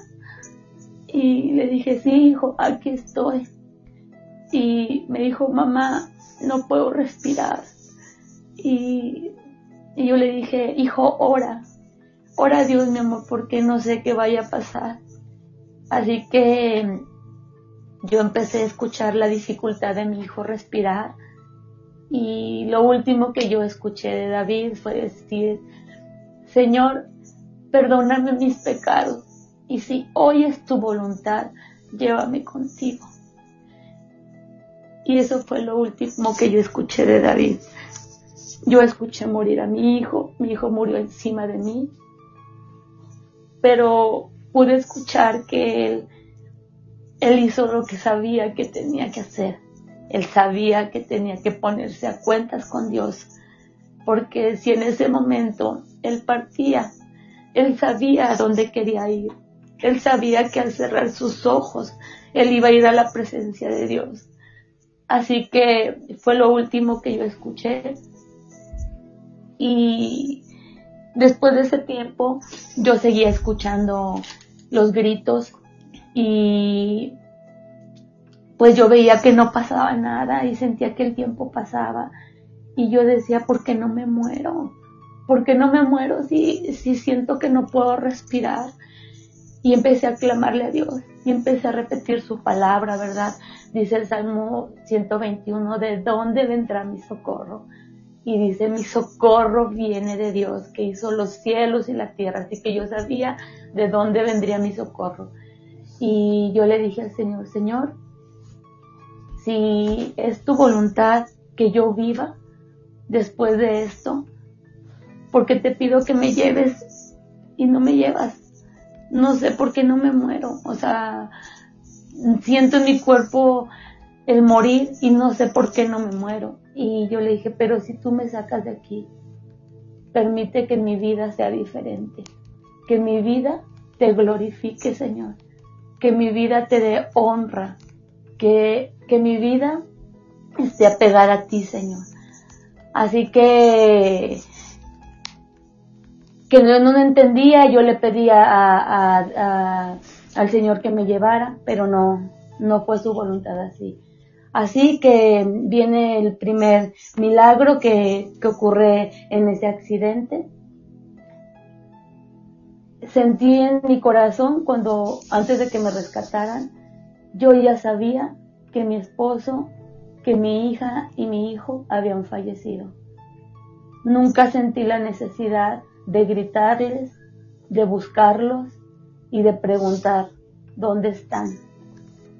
y le dije, sí hijo, aquí estoy, y me dijo, mamá, no puedo respirar, y, y yo le dije, hijo, ora, ora a Dios mi amor, porque no sé qué vaya a pasar. Así que yo empecé a escuchar la dificultad de mi hijo respirar y lo último que yo escuché de David fue decir, Señor, perdóname mis pecados y si hoy es tu voluntad, llévame contigo. Y eso fue lo último que yo escuché de David. Yo escuché morir a mi hijo, mi hijo murió encima de mí, pero pude escuchar que él Él hizo lo que sabía que tenía que hacer. Él sabía que tenía que ponerse a cuentas con Dios. Porque si en ese momento él partía, él sabía a dónde quería ir. Él sabía que al cerrar sus ojos, él iba a ir a la presencia de Dios. Así que fue lo último que yo escuché. Y después de ese tiempo, yo seguía escuchando los gritos. Y pues yo veía que no pasaba nada y sentía que el tiempo pasaba. Y yo decía, ¿por qué no me muero? ¿por qué no me muero si, si siento que no puedo respirar? Y empecé a clamarle a Dios y empecé a repetir su palabra, ¿verdad? Dice el Salmo ciento veintiuno, ¿de dónde vendrá mi socorro? Y dice, mi socorro viene de Dios, que hizo los cielos y la tierra. Así que yo sabía de dónde vendría mi socorro. Y yo le dije al Señor, Señor, si es tu voluntad que yo viva después de esto, porque te pido que me lleves y no me llevas. No sé por qué no me muero. O sea, siento en mi cuerpo el morir y no sé por qué no me muero. Y yo le dije, pero si tú me sacas de aquí, permite que mi vida sea diferente. Que mi vida te glorifique, Señor. Que mi vida te dé honra. Que, que mi vida esté apegada a ti, Señor. Así que... que yo no entendía, yo le pedía a, a, a, al Señor que me llevara, pero no, no fue su voluntad así. Así que viene el primer milagro que, que ocurre en ese accidente. Sentí en mi corazón cuando, antes de que me rescataran, yo ya sabía que mi esposo, que mi hija y mi hijo habían fallecido. Nunca sentí la necesidad de gritarles, de buscarlos y de preguntar dónde están,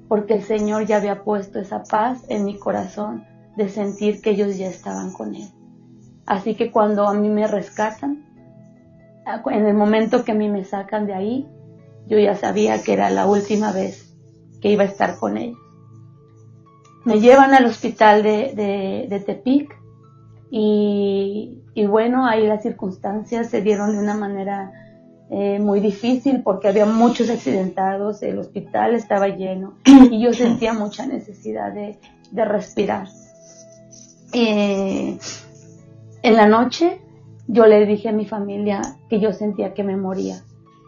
porque el Señor ya había puesto esa paz en mi corazón de sentir que ellos ya estaban con Él. Así que cuando a mí me rescatan, en el momento que a mí me sacan de ahí, yo ya sabía que era la última vez que iba a estar con ellos. Me llevan al hospital de, de, de Tepic y... Y bueno, ahí las circunstancias se dieron de una manera eh, muy difícil porque había muchos accidentados, el hospital estaba lleno y yo sentía mucha necesidad de, de respirar. Eh, en la noche yo le dije a mi familia que yo sentía que me moría,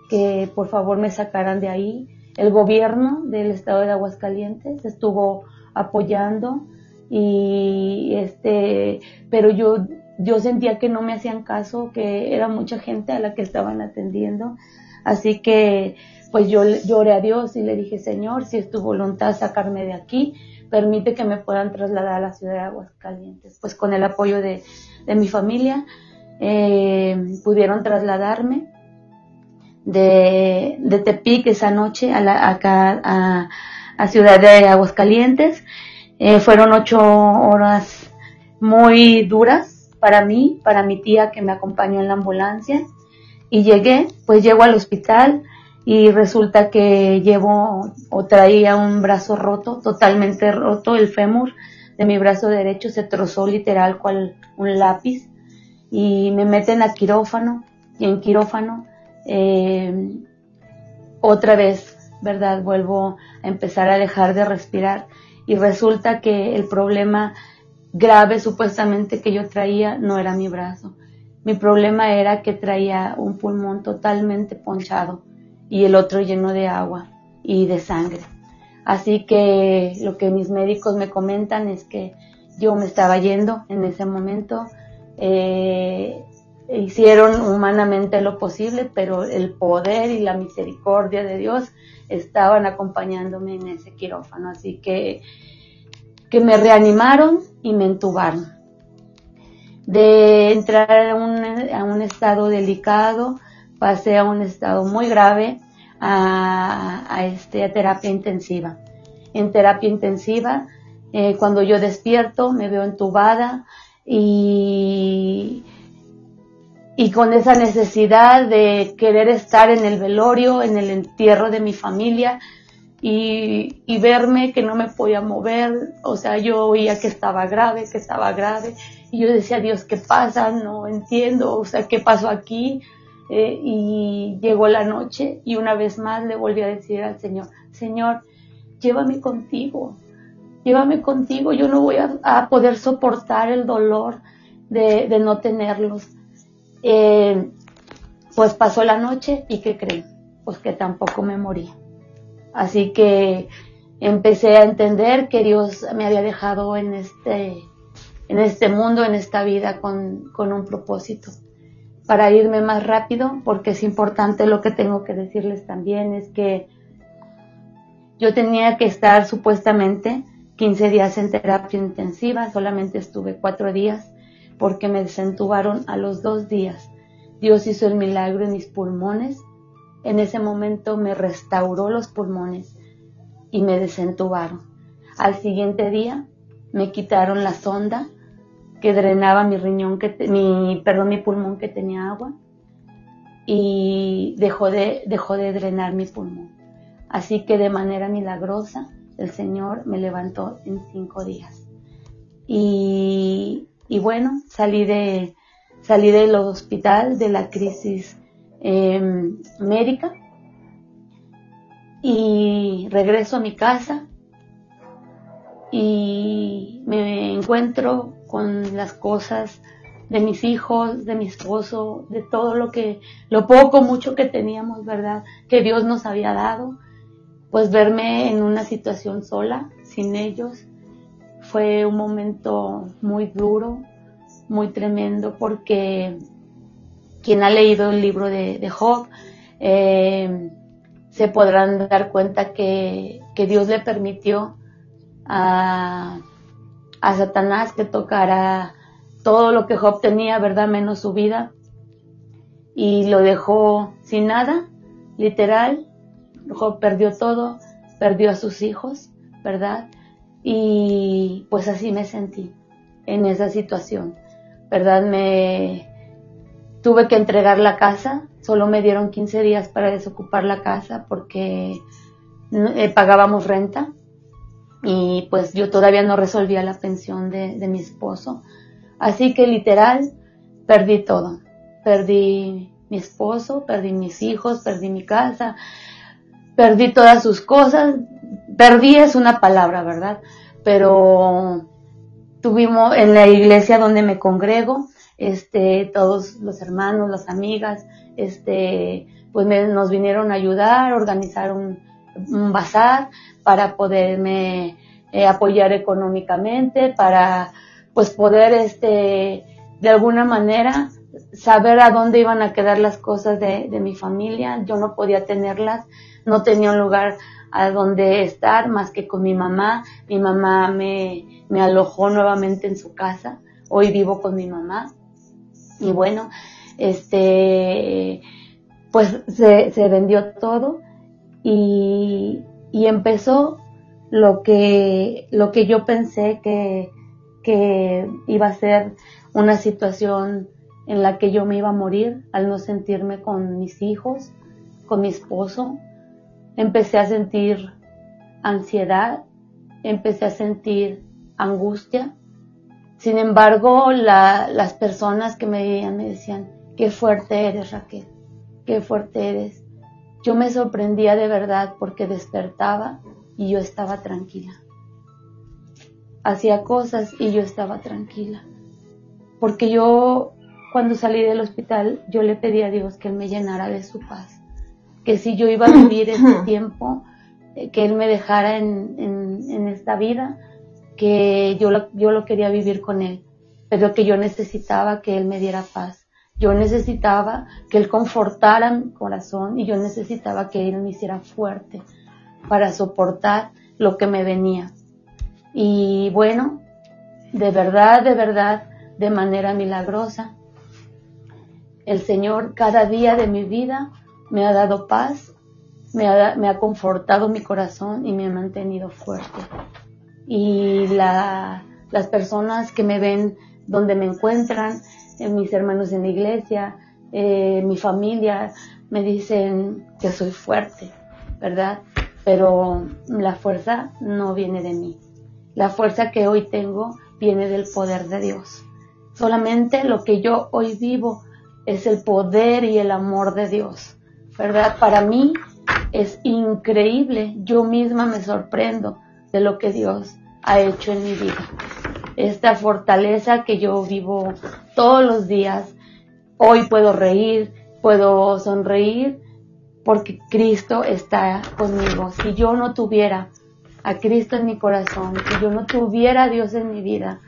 que por favor me sacaran de ahí. El gobierno del estado de Aguascalientes estuvo apoyando y este, pero yo... Yo sentía que no me hacían caso, que era mucha gente a la que estaban atendiendo. Así que pues yo, yo oré a Dios y le dije, Señor, si es tu voluntad sacarme de aquí, permite que me puedan trasladar a la ciudad de Aguascalientes. Pues con el apoyo de, de mi familia eh, pudieron trasladarme de, de Tepic esa noche a la, acá a, a Ciudad de Aguascalientes. Eh, fueron ocho horas muy duras para mí, para mi tía que me acompañó en la ambulancia, y llegué, pues llego al hospital y resulta que llevo o traía un brazo roto, totalmente roto, el fémur de mi brazo derecho se trozó literal cual un lápiz, y me meten a quirófano, y en quirófano eh, otra vez, ¿verdad? Vuelvo a empezar a dejar de respirar, y resulta que el problema grave supuestamente que yo traía no era mi brazo. Mi problema era que traía un pulmón totalmente ponchado y el otro lleno de agua y de sangre. Así que lo que mis médicos me comentan es que yo me estaba yendo en ese momento. Eh, hicieron humanamente lo posible, pero el poder y la misericordia de Dios estaban acompañándome en ese quirófano. Así que que me reanimaron y me entubaron. De entrar a un, a un estado delicado, pasé a un estado muy grave, a, a, este, a terapia intensiva. En terapia intensiva, eh, cuando yo despierto, me veo entubada y, y con esa necesidad de querer estar en el velorio, en el entierro de mi familia, Y, y verme que no me podía mover, o sea, yo oía que estaba grave, que estaba grave, y yo decía, Dios, ¿qué pasa? No entiendo, o sea, ¿qué pasó aquí? Eh, y llegó la noche, y una vez más le volví a decir al Señor, Señor, llévame contigo, llévame contigo, yo no voy a, a poder soportar el dolor de, de no tenerlos. Eh, pues pasó la noche, ¿y qué creen? Pues que tampoco me morí. Así que empecé a entender que Dios me había dejado en este, en este mundo, en esta vida, con, con un propósito. para irme más rápido, porque es importante lo que tengo que decirles también, es que yo tenía que estar supuestamente quince días en terapia intensiva, solamente estuve cuatro días porque me desentubaron a los dos días. Dios hizo el milagro en mis pulmones, en ese momento me restauró los pulmones y me desentubaron. Al siguiente día me quitaron la sonda que drenaba mi riñón, que te, mi, perdón, mi pulmón que tenía agua, y dejó de, dejó de drenar mi pulmón. Así que de manera milagrosa el Señor me levantó en cinco días. Y, y bueno, salí, de, salí del hospital, de la crisis eh, médica, y regreso a mi casa y me encuentro con las cosas de mis hijos, de mi esposo, de todo lo que, lo poco, mucho que teníamos, ¿verdad?, que Dios nos había dado. Pues verme en una situación sola, sin ellos, fue un momento muy duro, muy tremendo, porque quien ha leído el libro de, de Job eh, se podrán dar cuenta que, que Dios le permitió a, a Satanás que tocara todo lo que Job tenía, ¿verdad?, menos su vida, y lo dejó sin nada, literal. Job perdió todo, perdió a sus hijos, ¿verdad? Y pues así me sentí en esa situación, ¿verdad? Me tuve que entregar la casa, solo me dieron quince días para desocupar la casa porque eh, pagábamos renta y pues yo todavía no resolvía la pensión de, de mi esposo. Así que literal perdí todo, perdí mi esposo, perdí mis hijos, perdí mi casa, perdí todas sus cosas. Perdí es una palabra, ¿verdad? Pero tuvimos en la iglesia donde me congrego, este, todos los hermanos, las amigas, este, pues me, nos vinieron a ayudar, organizaron un, un bazar para poderme eh, apoyar económicamente, para pues poder, este, de alguna manera saber a dónde iban a quedar las cosas de, de mi familia. Yo no podía tenerlas. No tenía un lugar a donde estar más que con mi mamá. Mi mamá me, me alojó nuevamente en su casa. Hoy vivo con mi mamá. Y bueno, este, pues se, se vendió todo y, y empezó lo que, lo que yo pensé que, que iba a ser una situación en la que yo me iba a morir al no sentirme con mis hijos, con mi esposo. Empecé a sentir ansiedad, empecé a sentir angustia. Sin embargo, la, las personas que me veían me decían, qué fuerte eres, Raquel, qué fuerte eres. Yo me sorprendía de verdad porque despertaba y yo estaba tranquila. Hacía cosas y yo estaba tranquila. Porque yo, cuando salí del hospital, yo le pedí a Dios que Él me llenara de su paz. Que si yo iba a vivir este tiempo, que Él me dejara en, en, en esta vida, que yo lo, yo lo quería vivir con Él, pero que yo necesitaba que Él me diera paz. Yo necesitaba que Él confortara mi corazón y yo necesitaba que Él me hiciera fuerte para soportar lo que me venía. Y bueno, de verdad, de verdad, de manera milagrosa, el Señor cada día de mi vida me ha dado paz, me ha, me ha confortado mi corazón y me ha mantenido fuerte. Y la, las personas que me ven donde me encuentran, eh, mis hermanos en la iglesia, eh, mi familia, me dicen que soy fuerte, ¿verdad? Pero la fuerza no viene de mí. La fuerza que hoy tengo viene del poder de Dios. Solamente lo que yo hoy vivo es el poder y el amor de Dios, ¿verdad? Para mí es increíble, yo misma me sorprendo de lo que Dios ha hecho en mi vida. Esta fortaleza que yo vivo todos los días, hoy puedo reír, puedo sonreír, porque Cristo está conmigo. Si yo no tuviera a Cristo en mi corazón, si yo no tuviera a Dios en mi vida,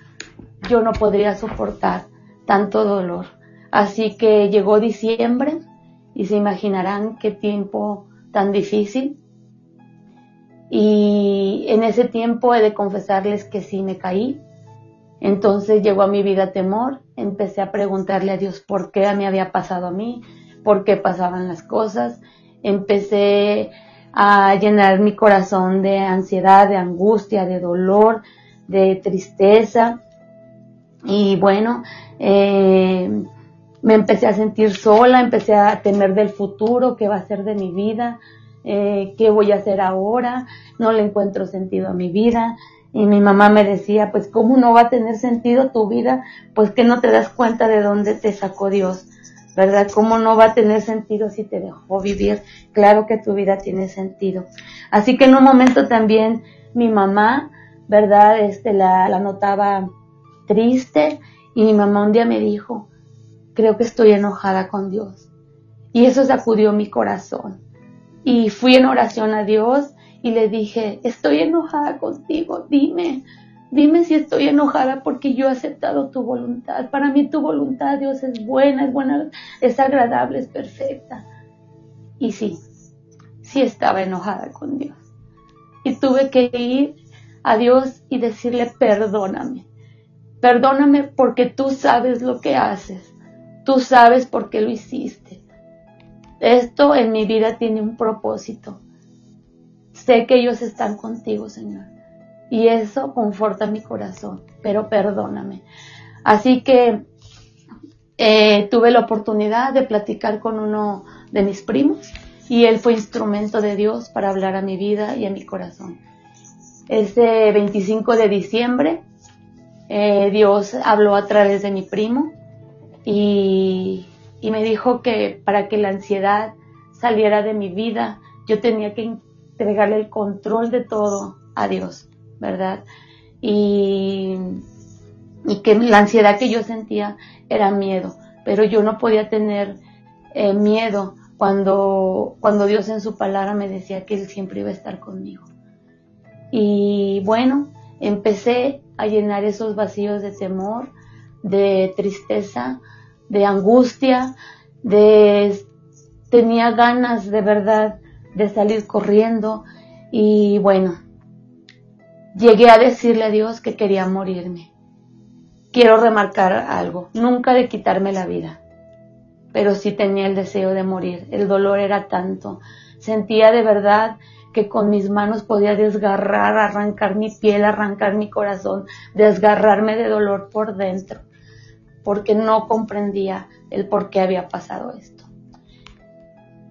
yo no podría soportar tanto dolor. Así que llegó diciembre y se imaginarán qué tiempo tan difícil. Y en ese tiempo he de confesarles que sí me caí. Entonces llegó a mi vida temor, empecé a preguntarle a Dios por qué me había pasado a mí, por qué pasaban las cosas. Empecé a llenar mi corazón de ansiedad, de angustia, de dolor, de tristeza. Y bueno, eh, me empecé a sentir sola, empecé a temer del futuro, qué va a ser de mi vida, eh, qué voy a hacer ahora, no le encuentro sentido a mi vida. Y mi mamá me decía, pues cómo no va a tener sentido tu vida, pues que no te das cuenta de dónde te sacó Dios, ¿verdad? Cómo no va a tener sentido si te dejó vivir, claro que tu vida tiene sentido. Así que en un momento también mi mamá, ¿verdad? Este, la, la notaba triste y mi mamá un día me dijo, creo que estoy enojada con Dios. Y eso sacudió mi corazón. Y fui en oración a Dios y le dije, estoy enojada contigo, dime, dime si estoy enojada porque yo he aceptado tu voluntad. Para mí tu voluntad, Dios, es buena, es buena, es agradable, es perfecta. Y sí, sí estaba enojada con Dios. Y tuve que ir a Dios y decirle, perdóname. Perdóname porque tú sabes lo que haces. Tú sabes por qué lo hiciste. Esto en mi vida tiene un propósito. Sé que ellos están contigo, Señor, y eso conforta mi corazón, pero perdóname. Así que eh, tuve la oportunidad de platicar con uno de mis primos, y él fue instrumento de Dios para hablar a mi vida y a mi corazón. Ese veinticinco de diciembre, eh, Dios habló a través de mi primo, y, y me dijo que para que la ansiedad saliera de mi vida, yo tenía que entregarle el control de todo a Dios, ¿verdad? Y, y que la ansiedad que yo sentía era miedo, pero yo no podía tener eh, miedo cuando, cuando Dios en su palabra me decía que Él siempre iba a estar conmigo. Y bueno, empecé a llenar esos vacíos de temor, de tristeza, de angustia, de tenía ganas de verdad de salir corriendo. Y bueno, llegué a decirle a Dios que quería morirme. Quiero remarcar algo, nunca de quitarme la vida, pero sí tenía el deseo de morir. El dolor era tanto, sentía de verdad que con mis manos podía desgarrar, arrancar mi piel, arrancar mi corazón, desgarrarme de dolor por dentro, porque no comprendía el por qué había pasado esto.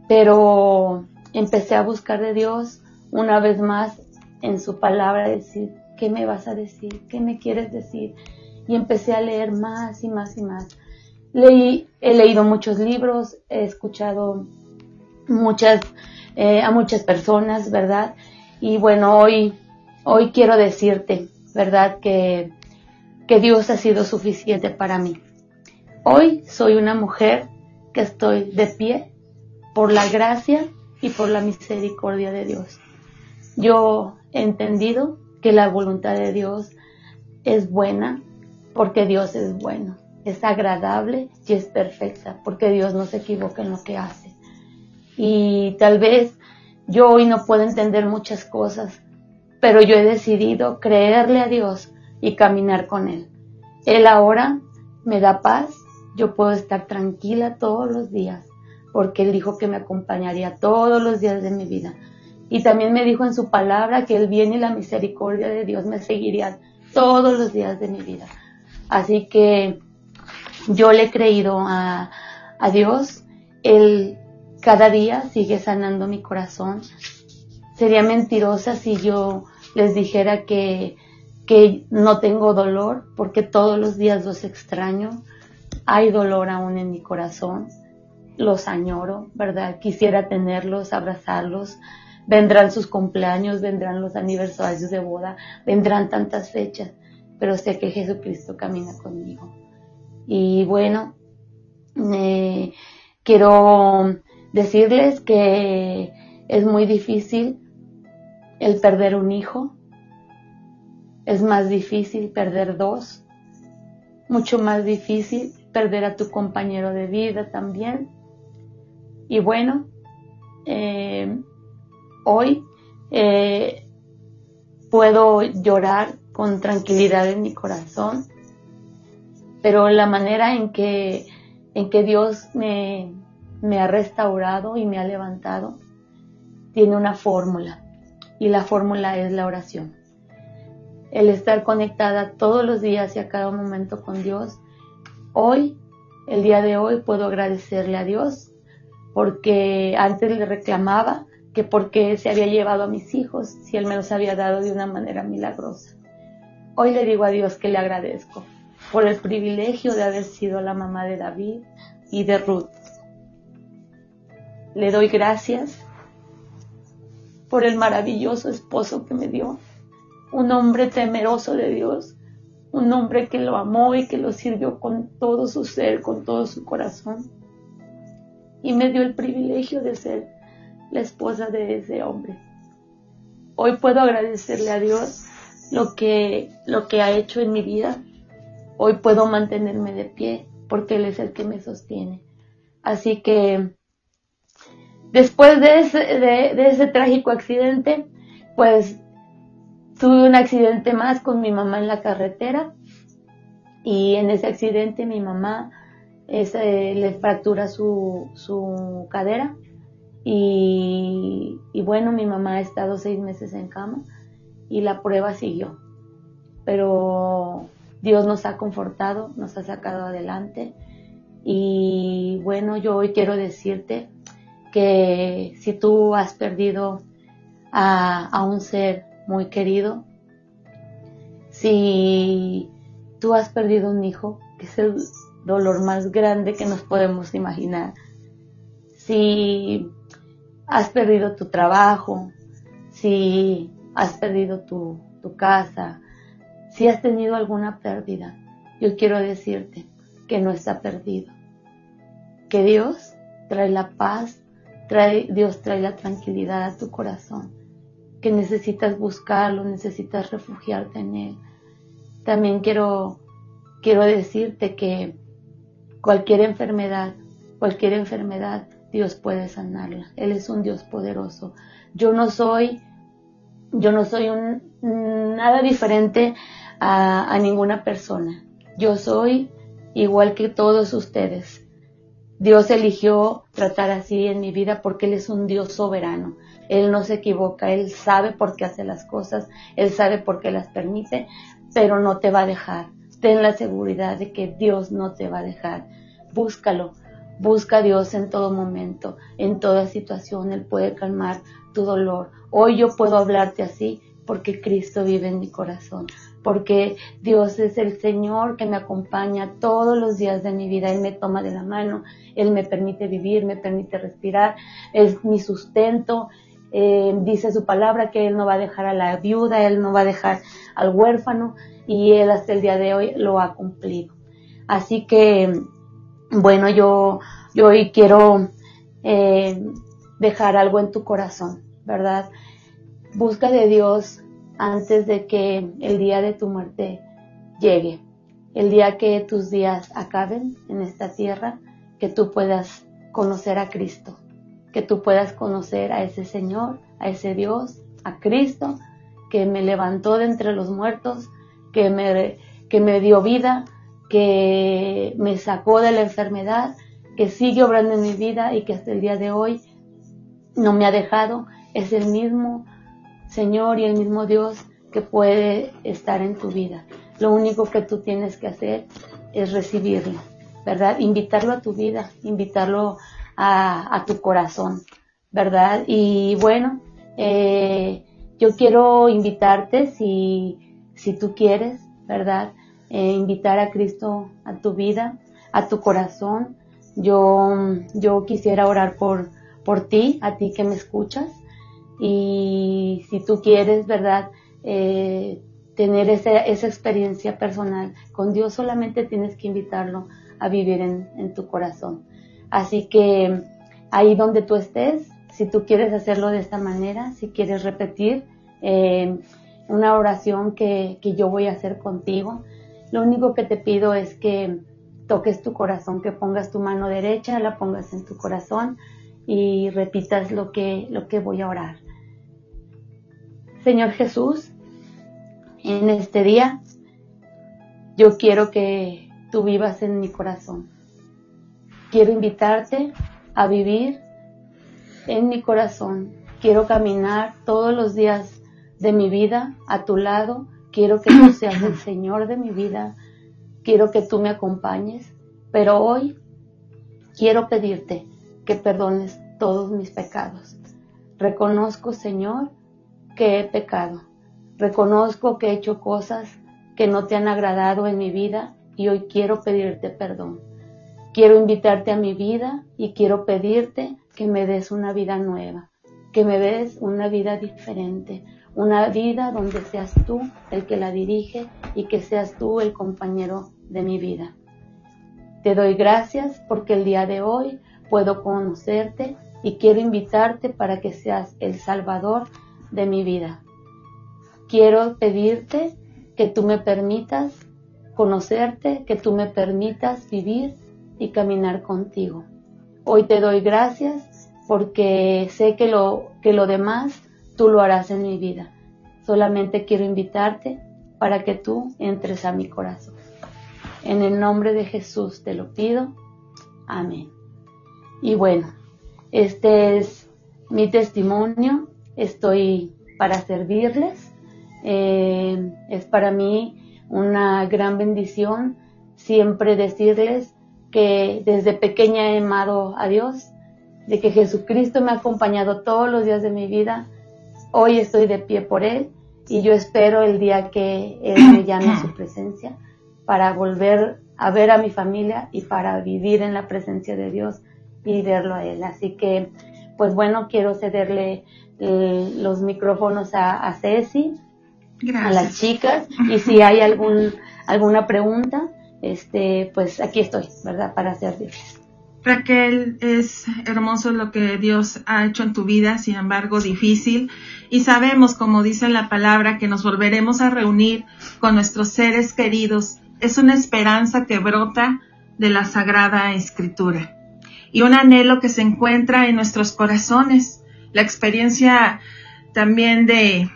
Pero empecé a buscar de Dios una vez más en su palabra, decir, ¿qué me vas a decir? ¿Qué me quieres decir? Y empecé a leer más y más y más. Leí, he leído muchos libros, he escuchado muchas, eh, a muchas personas, ¿verdad? Y bueno, hoy, hoy quiero decirte, ¿verdad? Que, que Dios ha sido suficiente para mí. Hoy soy una mujer que estoy de pie por la gracia y por la misericordia de Dios. Yo he entendido que la voluntad de Dios es buena porque Dios es bueno, es agradable y es perfecta porque Dios no se equivoca en lo que hace. Y tal vez yo hoy no puedo entender muchas cosas, pero yo he decidido creerle a Dios y caminar con Él. Él ahora me da paz, yo puedo estar tranquila todos los días, porque Él dijo que me acompañaría todos los días de mi vida. Y también me dijo en su palabra que el bien y la misericordia de Dios me seguirían todos los días de mi vida. Así que yo le he creído a, a Dios. Él cada día sigue sanando mi corazón. Sería mentirosa si yo les dijera que, que no tengo dolor, porque todos los días los extraño. Hay dolor aún en mi corazón. Los añoro, ¿verdad? Quisiera tenerlos, abrazarlos. Vendrán sus cumpleaños, vendrán los aniversarios de boda, vendrán tantas fechas, pero sé que Jesucristo camina conmigo. Y bueno, eh, quiero decirles que es muy difícil el perder un hijo, es más difícil perder dos, mucho más difícil perder a tu compañero de vida también. Y bueno, eh, hoy eh, puedo llorar con tranquilidad en mi corazón, pero la manera en que, en que Dios me, me ha restaurado y me ha levantado tiene una fórmula, y la fórmula es la oración. El estar conectada todos los días y a cada momento con Dios. Hoy, el día de hoy, puedo agradecerle a Dios, porque antes le reclamaba que por qué se había llevado a mis hijos si Él me los había dado de una manera milagrosa. Hoy le digo a Dios que le agradezco por el privilegio de haber sido la mamá de David y de Ruth. Le doy gracias por el maravilloso esposo que me dio, un hombre temeroso de Dios, un hombre que lo amó y que lo sirvió con todo su ser, con todo su corazón, y me dio el privilegio de ser la esposa de ese hombre. Hoy puedo agradecerle a Dios lo que, lo que ha hecho en mi vida. Hoy puedo mantenerme de pie porque Él es el que me sostiene. Así que después de ese, de, de ese trágico accidente, pues tuve un accidente más con mi mamá en la carretera, y en ese accidente mi mamá es, eh, le fractura su, su cadera y, y bueno, mi mamá ha estado seis meses en cama y la prueba siguió. Pero Dios nos ha confortado, nos ha sacado adelante, y bueno, yo hoy quiero decirte que si tú has perdido a, a un ser muy querido, si tú has perdido un hijo, que es el dolor más grande que nos podemos imaginar, si has perdido tu trabajo, si has perdido tu, tu casa, si has tenido alguna pérdida, yo quiero decirte que no está perdido, que Dios trae la paz, Trae, Dios trae la tranquilidad a tu corazón, que necesitas buscarlo, necesitas refugiarte en Él. También quiero, quiero decirte que cualquier enfermedad, cualquier enfermedad, Dios puede sanarla. Él es un Dios poderoso. Yo no soy, yo no soy un, nada diferente a, a ninguna persona. Yo soy igual que todos ustedes. Dios eligió tratar así en mi vida porque Él es un Dios soberano. Él no se equivoca, Él sabe por qué hace las cosas, Él sabe por qué las permite, pero no te va a dejar. Ten la seguridad de que Dios no te va a dejar. Búscalo, busca a Dios en todo momento, en toda situación. Él puede calmar tu dolor. Hoy yo puedo hablarte así porque Cristo vive en mi corazón, porque Dios es el Señor que me acompaña todos los días de mi vida. Él me toma de la mano, Él me permite vivir, me permite respirar, es mi sustento. Eh, dice su palabra que Él no va a dejar a la viuda, Él no va a dejar al huérfano, y Él hasta el día de hoy lo ha cumplido. Así que, bueno, yo, yo hoy quiero eh, dejar algo en tu corazón, ¿verdad? Busca de Dios antes de que el día de tu muerte llegue, el día que tus días acaben en esta tierra, que tú puedas conocer a Cristo, que tú puedas conocer a ese Señor, a ese Dios, a Cristo, que me levantó de entre los muertos, que me, que me dio vida, que me sacó de la enfermedad, que sigue obrando en mi vida y que hasta el día de hoy no me ha dejado. Es el mismo Señor y el mismo Dios que puede estar en tu vida. Lo único que tú tienes que hacer es recibirlo, ¿verdad? Invitarlo a tu vida, invitarlo a, a tu corazón, ¿verdad? Y bueno, eh, yo quiero invitarte, si, si tú quieres, ¿verdad? Eh, invitar a Cristo a tu vida, a tu corazón. Yo, yo quisiera orar por, por ti, a ti que me escuchas. Y si tú quieres, ¿verdad?, eh, tener ese, esa experiencia personal con Dios, solamente tienes que invitarlo a vivir en, en tu corazón. Así que ahí donde tú estés, si tú quieres hacerlo de esta manera, si quieres repetir eh, una oración que, que yo voy a hacer contigo, lo único que te pido es que toques tu corazón, que pongas tu mano derecha, la pongas en tu corazón y repitas lo que, lo que voy a orar. Señor Jesús, en este día yo quiero que tú vivas en mi corazón. Quiero invitarte a vivir en mi corazón. Quiero caminar todos los días de mi vida a tu lado. Quiero que tú seas el Señor de mi vida. Quiero que tú me acompañes. Pero hoy quiero pedirte que perdones todos mis pecados. Reconozco, Señor, que he pecado. Reconozco que he hecho cosas que no te han agradado en mi vida y hoy quiero pedirte perdón. Quiero invitarte a mi vida y quiero pedirte que me des una vida nueva, que me des una vida diferente, una vida donde seas tú el que la dirige y que seas tú el compañero de mi vida. Te doy gracias porque el día de hoy puedo conocerte y quiero invitarte para que seas el Salvador de mi vida. Quiero pedirte que tú me permitas conocerte, que tú me permitas vivir y caminar contigo. Hoy te doy gracias porque sé que lo, que lo demás tú lo harás en mi vida. Solamente quiero invitarte para que tú entres a mi corazón. En el nombre de Jesús te lo pido. Amén. Y bueno, este es mi testimonio. Estoy para servirles. Eh, es para mí una gran bendición siempre decirles que desde pequeña he amado a Dios, de que Jesucristo me ha acompañado todos los días de mi vida. Hoy estoy de pie por Él y yo espero el día que Él me llame a su presencia para volver a ver a mi familia y para vivir en la presencia de Dios y verlo a Él. Así que, pues bueno, quiero cederle eh, los micrófonos a, a Ceci. Gracias. A las chicas, y si hay algún alguna pregunta, este pues aquí estoy, ¿verdad?, para servirles. Raquel, es hermoso lo que Dios ha hecho en tu vida, sin embargo difícil, y sabemos, como dice la palabra, que nos volveremos a reunir con nuestros seres queridos. Es una esperanza que brota de la Sagrada Escritura y un anhelo que se encuentra en nuestros corazones. La experiencia también de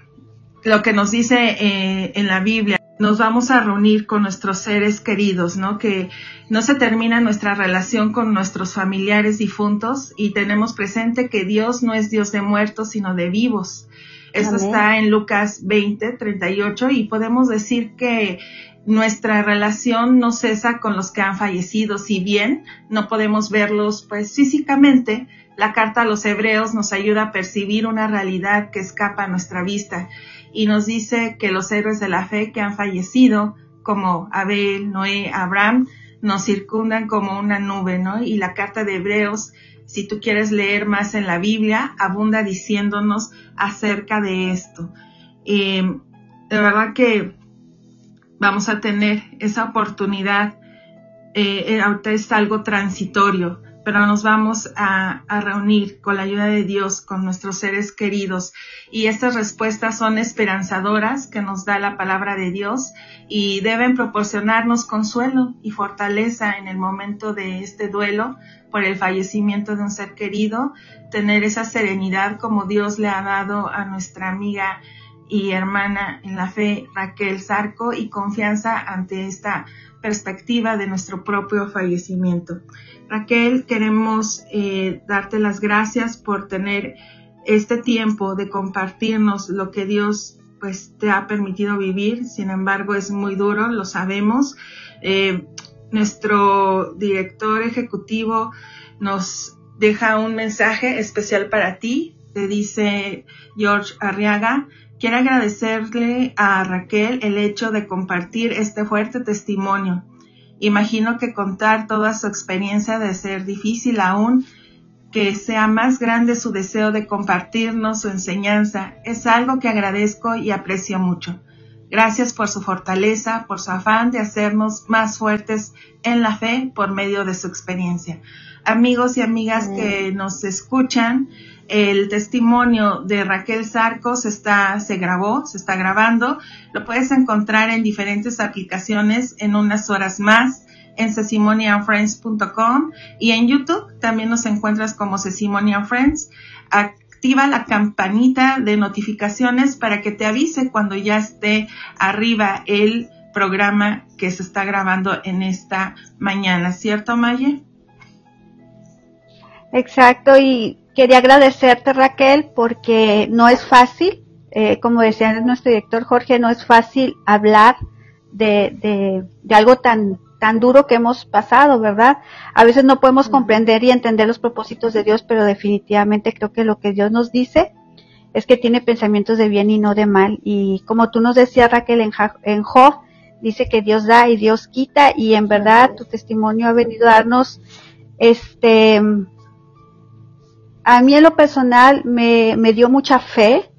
lo que nos dice eh, en la Biblia, nos vamos a reunir con nuestros seres queridos, ¿no? Que no se termina nuestra relación con nuestros familiares difuntos y tenemos presente que Dios no es Dios de muertos, sino de vivos. Eso está en Lucas veinte, treinta y ocho, y podemos decir que nuestra relación no cesa con los que han fallecido. Si bien no podemos verlos pues físicamente, la carta a los Hebreos nos ayuda a percibir una realidad que escapa a nuestra vista. Y nos dice que los héroes de la fe que han fallecido, como Abel, Noé, Abraham, nos circundan como una nube, ¿no? Y la carta de Hebreos, si tú quieres leer más en la Biblia, abunda diciéndonos acerca de esto. Eh, de verdad que vamos a tener esa oportunidad. Eh, ahorita es algo transitorio, pero nos vamos a, a reunir con la ayuda de Dios, con nuestros seres queridos. Y estas respuestas son esperanzadoras que nos da la palabra de Dios y deben proporcionarnos consuelo y fortaleza en el momento de este duelo por el fallecimiento de un ser querido, tener esa serenidad como Dios le ha dado a nuestra amiga y hermana en la fe, Raquel Zarco, y confianza ante esta perspectiva de nuestro propio fallecimiento. Raquel, queremos eh, darte las gracias por tener este tiempo de compartirnos lo que Dios pues te ha permitido vivir. Sin embargo, es muy duro, lo sabemos. Eh, nuestro director ejecutivo nos deja un mensaje especial para ti. Te dice George Arriaga: quiero agradecerle a Raquel el hecho de compartir este fuerte testimonio. Imagino que contar toda su experiencia de ser difícil aún, que sea más grande su deseo de compartirnos su enseñanza, es algo que agradezco y aprecio mucho. Gracias por su fortaleza, por su afán de hacernos más fuertes en la fe por medio de su experiencia. Amigos y amigas mm. que nos escuchan, el testimonio de Raquel Zarco se está, se grabó, se está grabando. Lo puedes encontrar en diferentes aplicaciones en unas horas más. en cesimoni and friends punto com y en YouTube también nos encuentras como CesiMoni and Friends. Activa la campanita de notificaciones para que te avise cuando ya esté arriba el programa que se está grabando en esta mañana, ¿cierto, Maye? Exacto, y quería agradecerte, Raquel, porque no es fácil, eh, como decía nuestro director Jorge, no es fácil hablar de, de, de algo tan, tan duro que hemos pasado, ¿verdad? A veces no podemos comprender y entender los propósitos de Dios, pero definitivamente creo que lo que Dios nos dice es que tiene pensamientos de bien y no de mal. Y como tú nos decías, Raquel, en, ja, en Job, dice que Dios da y Dios quita, y en verdad tu testimonio ha venido a darnos, este, a mí en lo personal me, me dio mucha fe,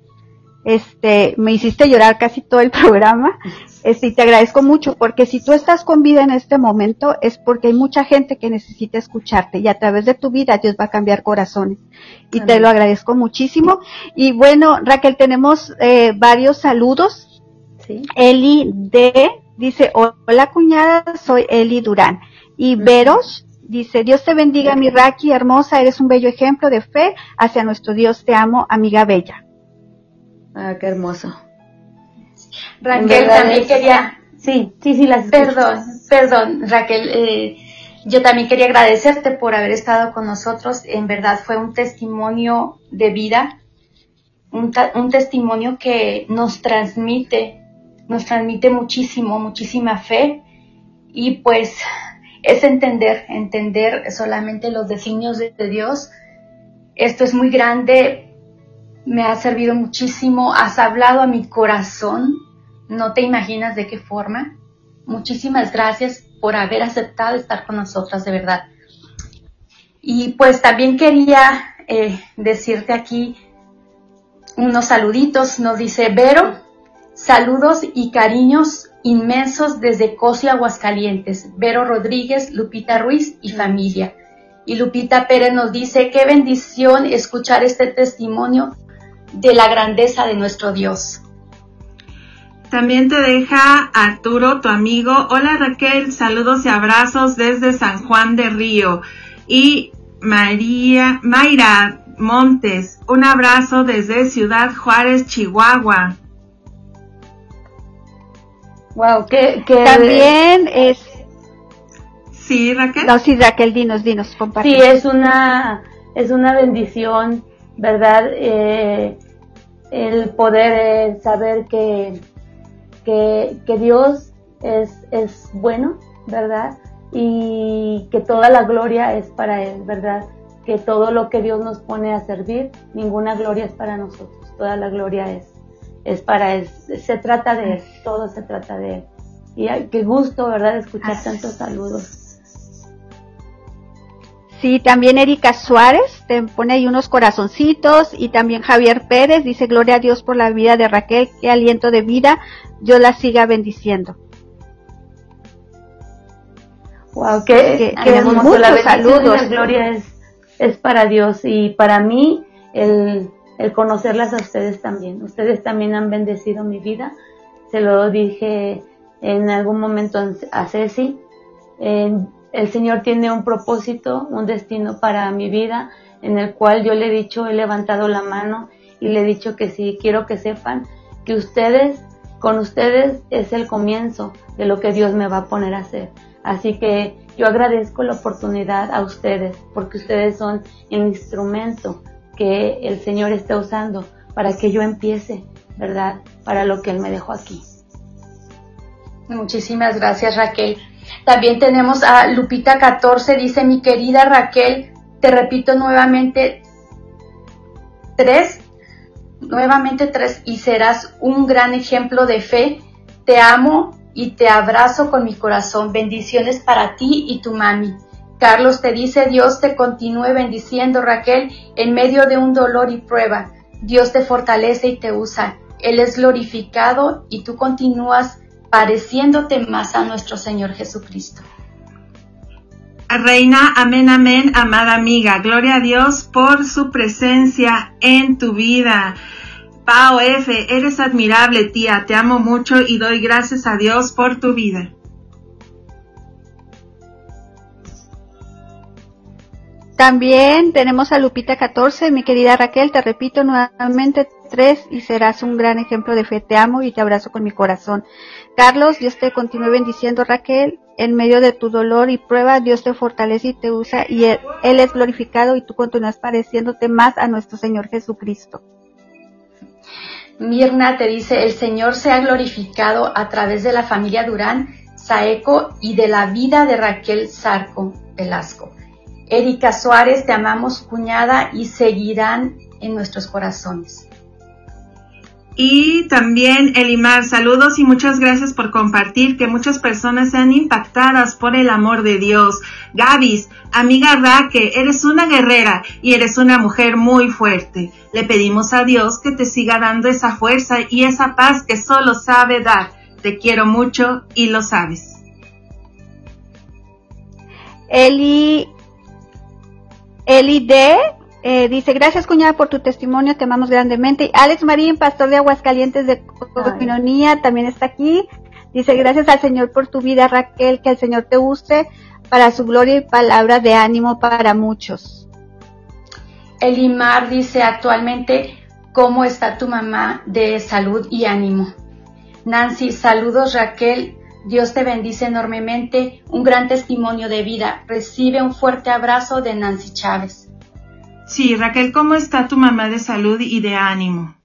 este, me hiciste llorar casi todo el programa, este, y te agradezco mucho, porque si tú estás con vida en este momento es porque hay mucha gente que necesita escucharte, y a través de tu vida Dios va a cambiar corazones, y amén. Te lo agradezco muchísimo. Y bueno, Raquel, tenemos eh, varios saludos. Sí. Eli D. dice, hola cuñada, soy Eli Durán. Y Veros dice, Dios te bendiga, mi Raqui hermosa, eres un bello ejemplo de fe hacia nuestro Dios, te amo, amiga bella. Ah, qué hermoso. Raquel, también es... quería... Sí, sí, sí, las escucho. Perdón, perdón, Raquel, eh, yo también quería agradecerte por haber estado con nosotros, en verdad fue un testimonio de vida, un, ta- un testimonio que nos transmite... nos transmite muchísimo, muchísima fe, y pues es entender, entender solamente los designios de, de Dios. Esto es muy grande, me ha servido muchísimo, has hablado a mi corazón, no te imaginas de qué forma. Muchísimas gracias por haber aceptado estar con nosotras, de verdad. Y pues también quería eh, decirte aquí unos saluditos, nos dice Vero, saludos y cariños inmensos desde Ecosia, Aguascalientes, Vero Rodríguez, Lupita Ruiz y familia. Y Lupita Pérez nos dice, qué bendición escuchar este testimonio de la grandeza de nuestro Dios. También te deja Arturo, tu amigo, hola Raquel, saludos y abrazos desde San Juan de Río. Y María Mayra Montes, un abrazo desde Ciudad Juárez, Chihuahua. Wow, que, que también es... Sí, Raquel. No, sí, Raquel, dinos, dinos, compartir. Sí, es una, es una bendición, ¿verdad? Eh, el poder eh, saber que, que, que Dios es, es bueno, ¿verdad? Y que toda la gloria es para Él, ¿verdad? Que todo lo que Dios nos pone a servir, ninguna gloria es para nosotros, toda la gloria es. Es para él, se trata de él, todo se trata de él. Y qué gusto, ¿verdad?, escuchar tantos saludos. Sí, también Erika Suárez te pone ahí unos corazoncitos, y también Javier Pérez dice, gloria a Dios por la vida de Raquel, qué aliento de vida, Dios la siga bendiciendo. Wow, qué, qué hermoso, la bendición y la gloria es, es para Dios, y para mí el... el conocerlas a ustedes también. Ustedes también han bendecido mi vida. Se lo dije en algún momento a Ceci. Eh, el Señor tiene un propósito, un destino para mi vida, en el cual yo le he dicho, he levantado la mano y le he dicho que sí. Quiero que sepan que ustedes, con ustedes es el comienzo de lo que Dios me va a poner a hacer. Así que yo agradezco la oportunidad a ustedes, porque ustedes son el instrumento que el Señor está usando para que yo empiece, ¿verdad?, para lo que Él me dejó aquí. Muchísimas gracias, Raquel. También tenemos a Lupita catorce, dice, mi querida Raquel, te repito nuevamente tres, nuevamente tres, y serás un gran ejemplo de fe. Te amo y te abrazo con mi corazón. Bendiciones para ti y tu mami. Carlos te dice, Dios te continúe bendiciendo, Raquel, en medio de un dolor y prueba. Dios te fortalece y te usa. Él es glorificado y tú continúas pareciéndote más a nuestro Señor Jesucristo. Reina, amén, amén, amada amiga. Gloria a Dios por su presencia en tu vida. Pao F, eres admirable, tía. Te amo mucho y doy gracias a Dios por tu vida. También tenemos a Lupita catorce, mi querida Raquel, te repito nuevamente tres y serás un gran ejemplo de fe, te amo y te abrazo con mi corazón. Carlos, Dios te continúe bendiciendo, Raquel, en medio de tu dolor y prueba, Dios te fortalece y te usa y Él, él es glorificado y tú continúas pareciéndote más a nuestro Señor Jesucristo. Mirna te dice, el Señor sea glorificado a través de la familia Durán, Saeco y de la vida de Raquel Zarco Velasco. Erika Suárez, te amamos cuñada y seguirán en nuestros corazones. Y también Elimar, saludos y muchas gracias por compartir, que muchas personas sean impactadas por el amor de Dios. Gavis, amiga Raque, eres una guerrera y eres una mujer muy fuerte. Le pedimos a Dios que te siga dando esa fuerza y esa paz que solo sabe dar. Te quiero mucho y lo sabes. Eli, Eli D., Eh, dice, gracias cuñada por tu testimonio, te amamos grandemente. Alex Marín, pastor de Aguascalientes de Cominonía, también está aquí. Dice, gracias al Señor por tu vida, Raquel, que el Señor te use para su gloria y palabras de ánimo para muchos. Elimar dice, actualmente, ¿cómo está tu mamá de salud y ánimo? Nancy, saludos Raquel, Dios te bendice enormemente, un gran testimonio de vida. Recibe un fuerte abrazo de Nancy Chávez. Sí, Raquel, ¿cómo está tu mamá de salud y de ánimo?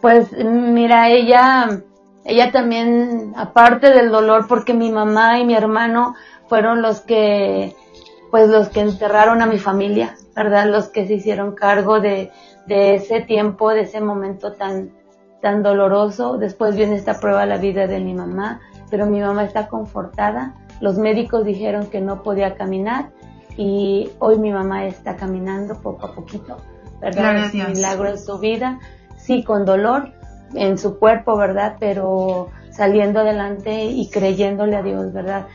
Pues mira, ella ella también, aparte del dolor, porque mi mamá y mi hermano fueron los que pues los que enterraron a mi familia, ¿verdad? Los que se hicieron cargo de, de ese tiempo, de ese momento tan, tan doloroso. Después viene esta prueba de la vida de mi mamá, pero mi mamá está confortada. Los médicos dijeron que no podía caminar. Y hoy mi mamá está caminando poco a poquito, ¿verdad? Es un milagro en su vida, sí, con dolor en su cuerpo, ¿verdad? Pero saliendo adelante y creyéndole a Dios, ¿verdad?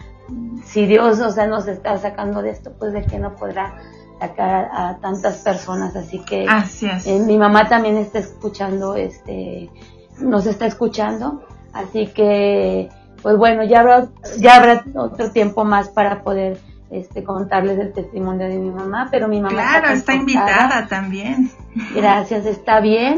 Si Dios, o sea, nos está sacando de esto, pues de qué no podrá sacar a, a tantas personas. Así que así es. Eh, mi mamá también está escuchando, este, nos está escuchando, así que, pues bueno, ya habrá, ya habrá otro tiempo más para poder Este, contarles el testimonio de mi mamá, pero mi mamá claro, está, está invitada también. Gracias, está bien,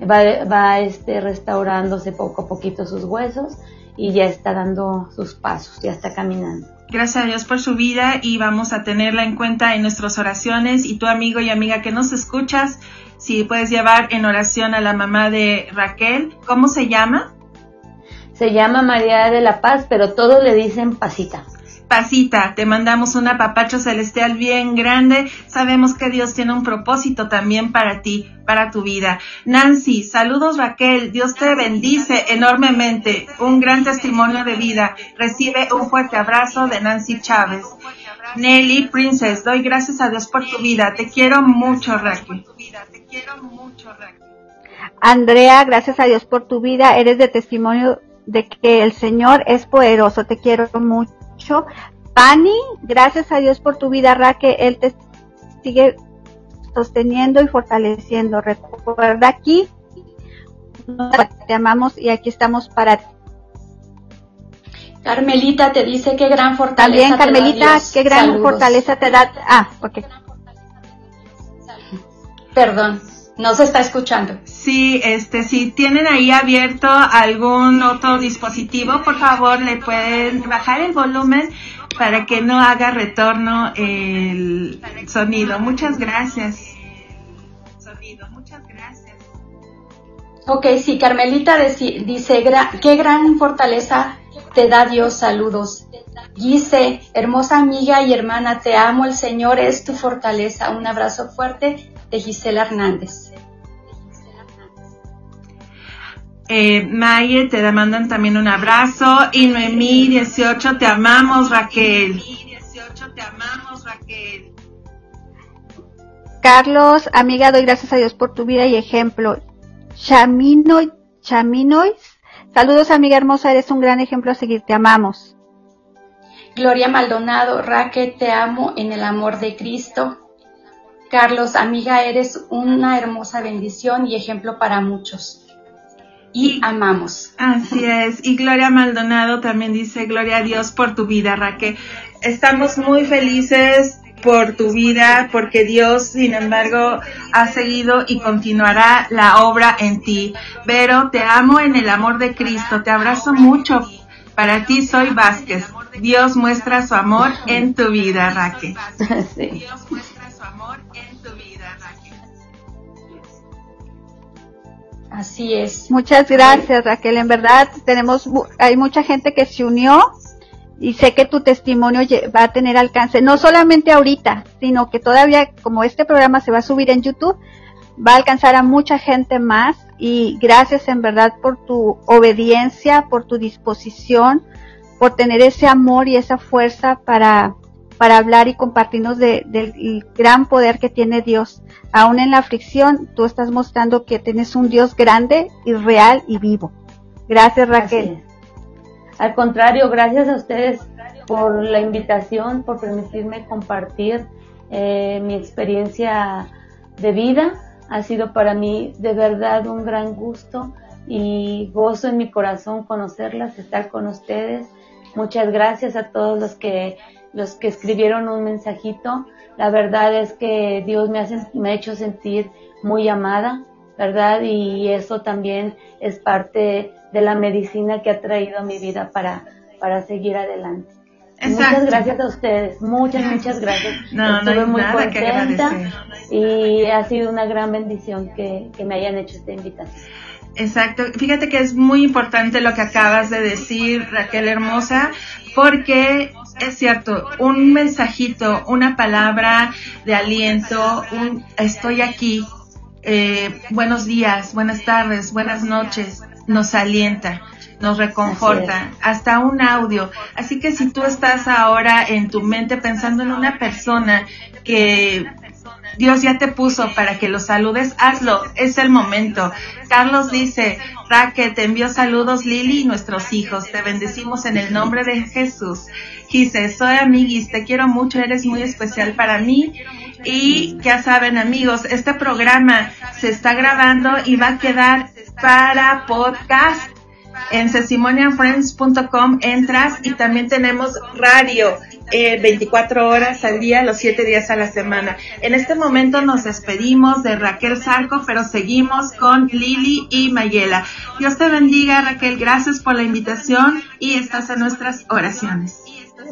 va, va este, restaurándose poco a poquito sus huesos y ya está dando sus pasos, ya está caminando. Gracias a Dios por su vida y vamos a tenerla en cuenta en nuestras oraciones. Y tu amigo y amiga que nos escuchas, si puedes llevar en oración a la mamá de Raquel, ¿cómo se llama? Se llama María de la Paz, pero todos le dicen Pasita. Pasita, te mandamos un apapacho celestial bien grande. Sabemos que Dios tiene un propósito también para ti, para tu vida. Nancy, saludos Raquel, Dios te bendice enormemente. Un gran testimonio de vida. Recibe un fuerte abrazo de Nancy Chávez. Nelly Princess, doy gracias a Dios por tu vida. Te quiero mucho, Raquel. Andrea, gracias a Dios por tu vida. Eres de testimonio de que el Señor es poderoso. Te quiero mucho. Pani, gracias a Dios por tu vida, Raquel, Él te sigue sosteniendo y fortaleciendo. Recuerda aquí, te amamos y aquí estamos para ti. Carmelita te dice qué gran fortaleza. También, Carmelita, qué gran Saludos. fortaleza te da. Ah, ok. Perdón. No se está escuchando. Sí, este, si tienen ahí abierto algún otro dispositivo, por favor, le pueden bajar el volumen para que no haga retorno el sonido. Muchas gracias. Sonido, muchas gracias. Ok, sí, Carmelita deci- dice, qué gran fortaleza te da Dios, saludos. Dice, hermosa amiga y hermana, te amo, el Señor es tu fortaleza. Un abrazo fuerte de Gisela Hernández. Eh, Maye, te mandan también un abrazo. Y Noemí dieciocho, te amamos, Raquel. dieciocho, te amamos, Raquel. Carlos, amiga, doy gracias a Dios por tu vida y ejemplo. Chamino, Chaminois, saludos, amiga hermosa, eres un gran ejemplo a seguir, te amamos. Gloria Maldonado, Raquel, te amo en el amor de Cristo. Carlos, amiga, eres una hermosa bendición y ejemplo para muchos. Y amamos. Así es. Y Gloria Maldonado también dice, gloria a Dios por tu vida, Raquel. Estamos muy felices por tu vida, porque Dios, sin embargo, ha seguido y continuará la obra en ti. Vero, te amo en el amor de Cristo, te abrazo mucho. Para ti soy Vázquez. Dios muestra su amor en tu vida, Raquel. Sí. Dios muestra su amor en tu vida, Raquel. Así es. Muchas gracias, Raquel. En verdad, tenemos hay mucha gente que se unió y sé que tu testimonio va a tener alcance, no solamente ahorita, sino que todavía, como este programa se va a subir en YouTube, va a alcanzar a mucha gente más. Y gracias en verdad por tu obediencia, por tu disposición, por tener ese amor y esa fuerza para, para hablar y compartirnos de, del gran poder que tiene Dios. Aún en la aflicción, tú estás mostrando que tienes un Dios grande y real y vivo. Gracias, Raquel. Al contrario, gracias a ustedes por la invitación, por permitirme compartir eh, mi experiencia de vida. Ha sido para mí de verdad un gran gusto y gozo en mi corazón conocerlas, estar con ustedes. Muchas gracias a todos los que los que escribieron un mensajito. La verdad es que Dios me hace, me ha hecho sentir muy amada, ¿verdad? Y eso también es parte de la medicina que ha traído a mi vida para, para seguir adelante. Exacto. Muchas gracias a ustedes, muchas, muchas gracias. No, Estuve no hay muy nada contenta que agradecer. Y ha sido una gran bendición que, que me hayan hecho esta invitación. Exacto, fíjate que es muy importante lo que acabas de decir, Raquel hermosa, porque es cierto, un mensajito, una palabra de aliento, un estoy aquí, eh, buenos días, buenas tardes, buenas noches, nos alienta, nos reconforta, hasta un audio. Así que si tú estás ahora en tu mente pensando en una persona que Dios ya te puso para que lo saludes, hazlo, es el momento. Carlos dice, Raquel, te envió saludos Lili y nuestros hijos, te bendecimos en el nombre de Jesús. Gise, soy amiguis, te quiero mucho, eres muy especial para mí. Y ya saben amigos, este programa se está grabando y va a quedar para podcast. En cesimoni and friends punto com entras y también tenemos radio eh, veinticuatro horas al día, los siete días a la semana. En este momento nos despedimos de Raquel Zarco, pero seguimos con Lili y Mayela. Dios te bendiga, Raquel, gracias por la invitación y estás en nuestras oraciones.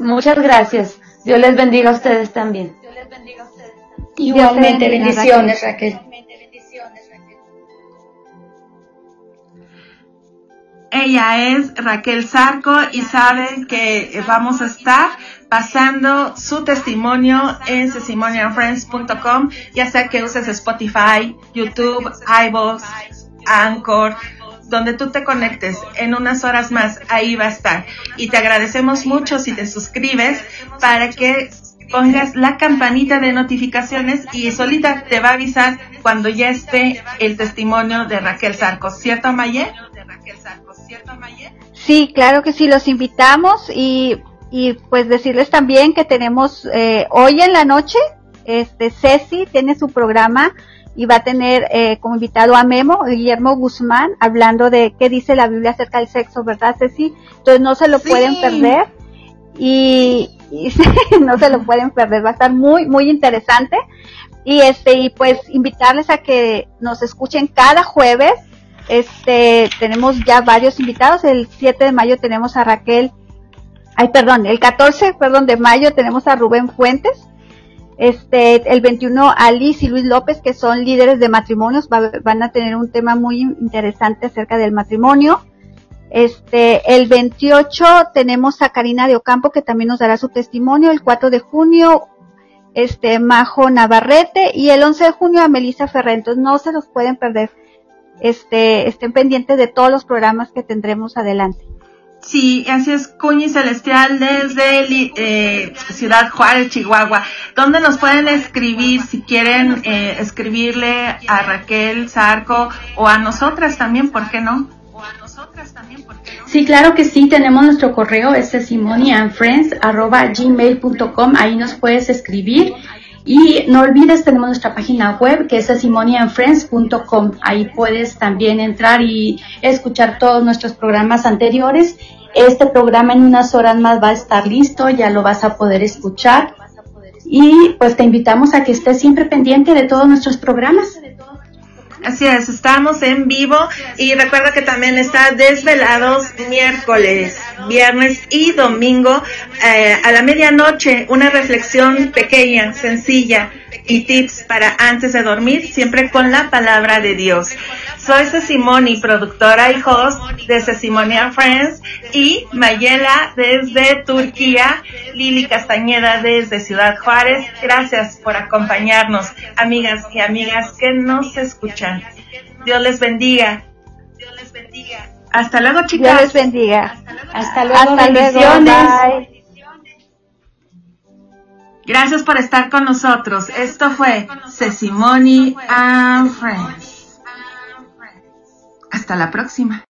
Muchas gracias. Dios les bendiga a ustedes también. Dios les bendiga a ustedes también. Igualmente, bendiga, bendiciones, Raquel. Raquel. Ella es Raquel Zarco y saben que vamos a estar pasando su testimonio en cesimoniandfriends punto com, ya sea que uses Spotify, YouTube, iVoox, Anchor, donde tú te conectes en unas horas más, ahí va a estar. Y te agradecemos mucho si te suscribes para que pongas la campanita de notificaciones y solita te va a avisar cuando ya esté el testimonio de Raquel Zarco, ¿cierto, Mayel? Sí, claro que sí, los invitamos y, y pues decirles también que tenemos eh, hoy en la noche, este Ceci tiene su programa y va a tener eh, como invitado a Memo Guillermo Guzmán hablando de qué dice la Biblia acerca del sexo, ¿verdad, Ceci? Entonces no se lo sí. pueden perder y, y no se lo pueden perder, va a estar muy muy interesante y este y pues invitarles a que nos escuchen cada jueves. Este, tenemos ya varios invitados. El siete de mayo tenemos a Raquel. Ay, perdón, el catorce, perdón, de mayo tenemos a Rubén Fuentes. Este, el veintiuno a Alice y Luis López, que son líderes de matrimonios, va, van a tener un tema muy interesante acerca del matrimonio. Este, el veintiocho tenemos a Karina de Ocampo, que también nos dará su testimonio. El cuatro de junio, este, Majo Navarrete, y el once de junio a Melissa Ferrer. Entonces no se los pueden perder. Este, estén pendientes de todos los programas que tendremos adelante. Sí, así es, Cuñi Celestial desde eh, Ciudad Juárez, Chihuahua. ¿Dónde nos pueden escribir si quieren eh, escribirle a Raquel Zarco o a nosotras también, por qué no? Sí, claro que sí, tenemos nuestro correo, es cesimoniandfriends arroba gmail punto com, ahí nos puedes escribir. Y no olvides, tenemos nuestra página web que es cesimoniandfriends punto com. Ahí puedes también entrar y escuchar todos nuestros programas anteriores. Este programa en unas horas más va a estar listo, ya lo vas a poder escuchar. y pues te invitamos a que estés siempre pendiente de todos nuestros programas. Así es, estamos en vivo y recuerda que también está Desvelados miércoles, viernes y domingo eh, a la medianoche, una reflexión pequeña, sencilla y tips para antes de dormir, siempre con la palabra de Dios. Soy CesiMoni, productora y host de CesiMoni and Friends, y Mayela desde Turquía, Lili Castañeda desde Ciudad Juárez. Gracias por acompañarnos, amigas y amigas que nos escuchan. Dios les bendiga. Dios les bendiga. Hasta luego, chicas. Dios les bendiga. Hasta luego. Hasta bendiciones. Bye. Gracias por estar con nosotros. Esto fue CesiMoni and Friends. Hasta la próxima.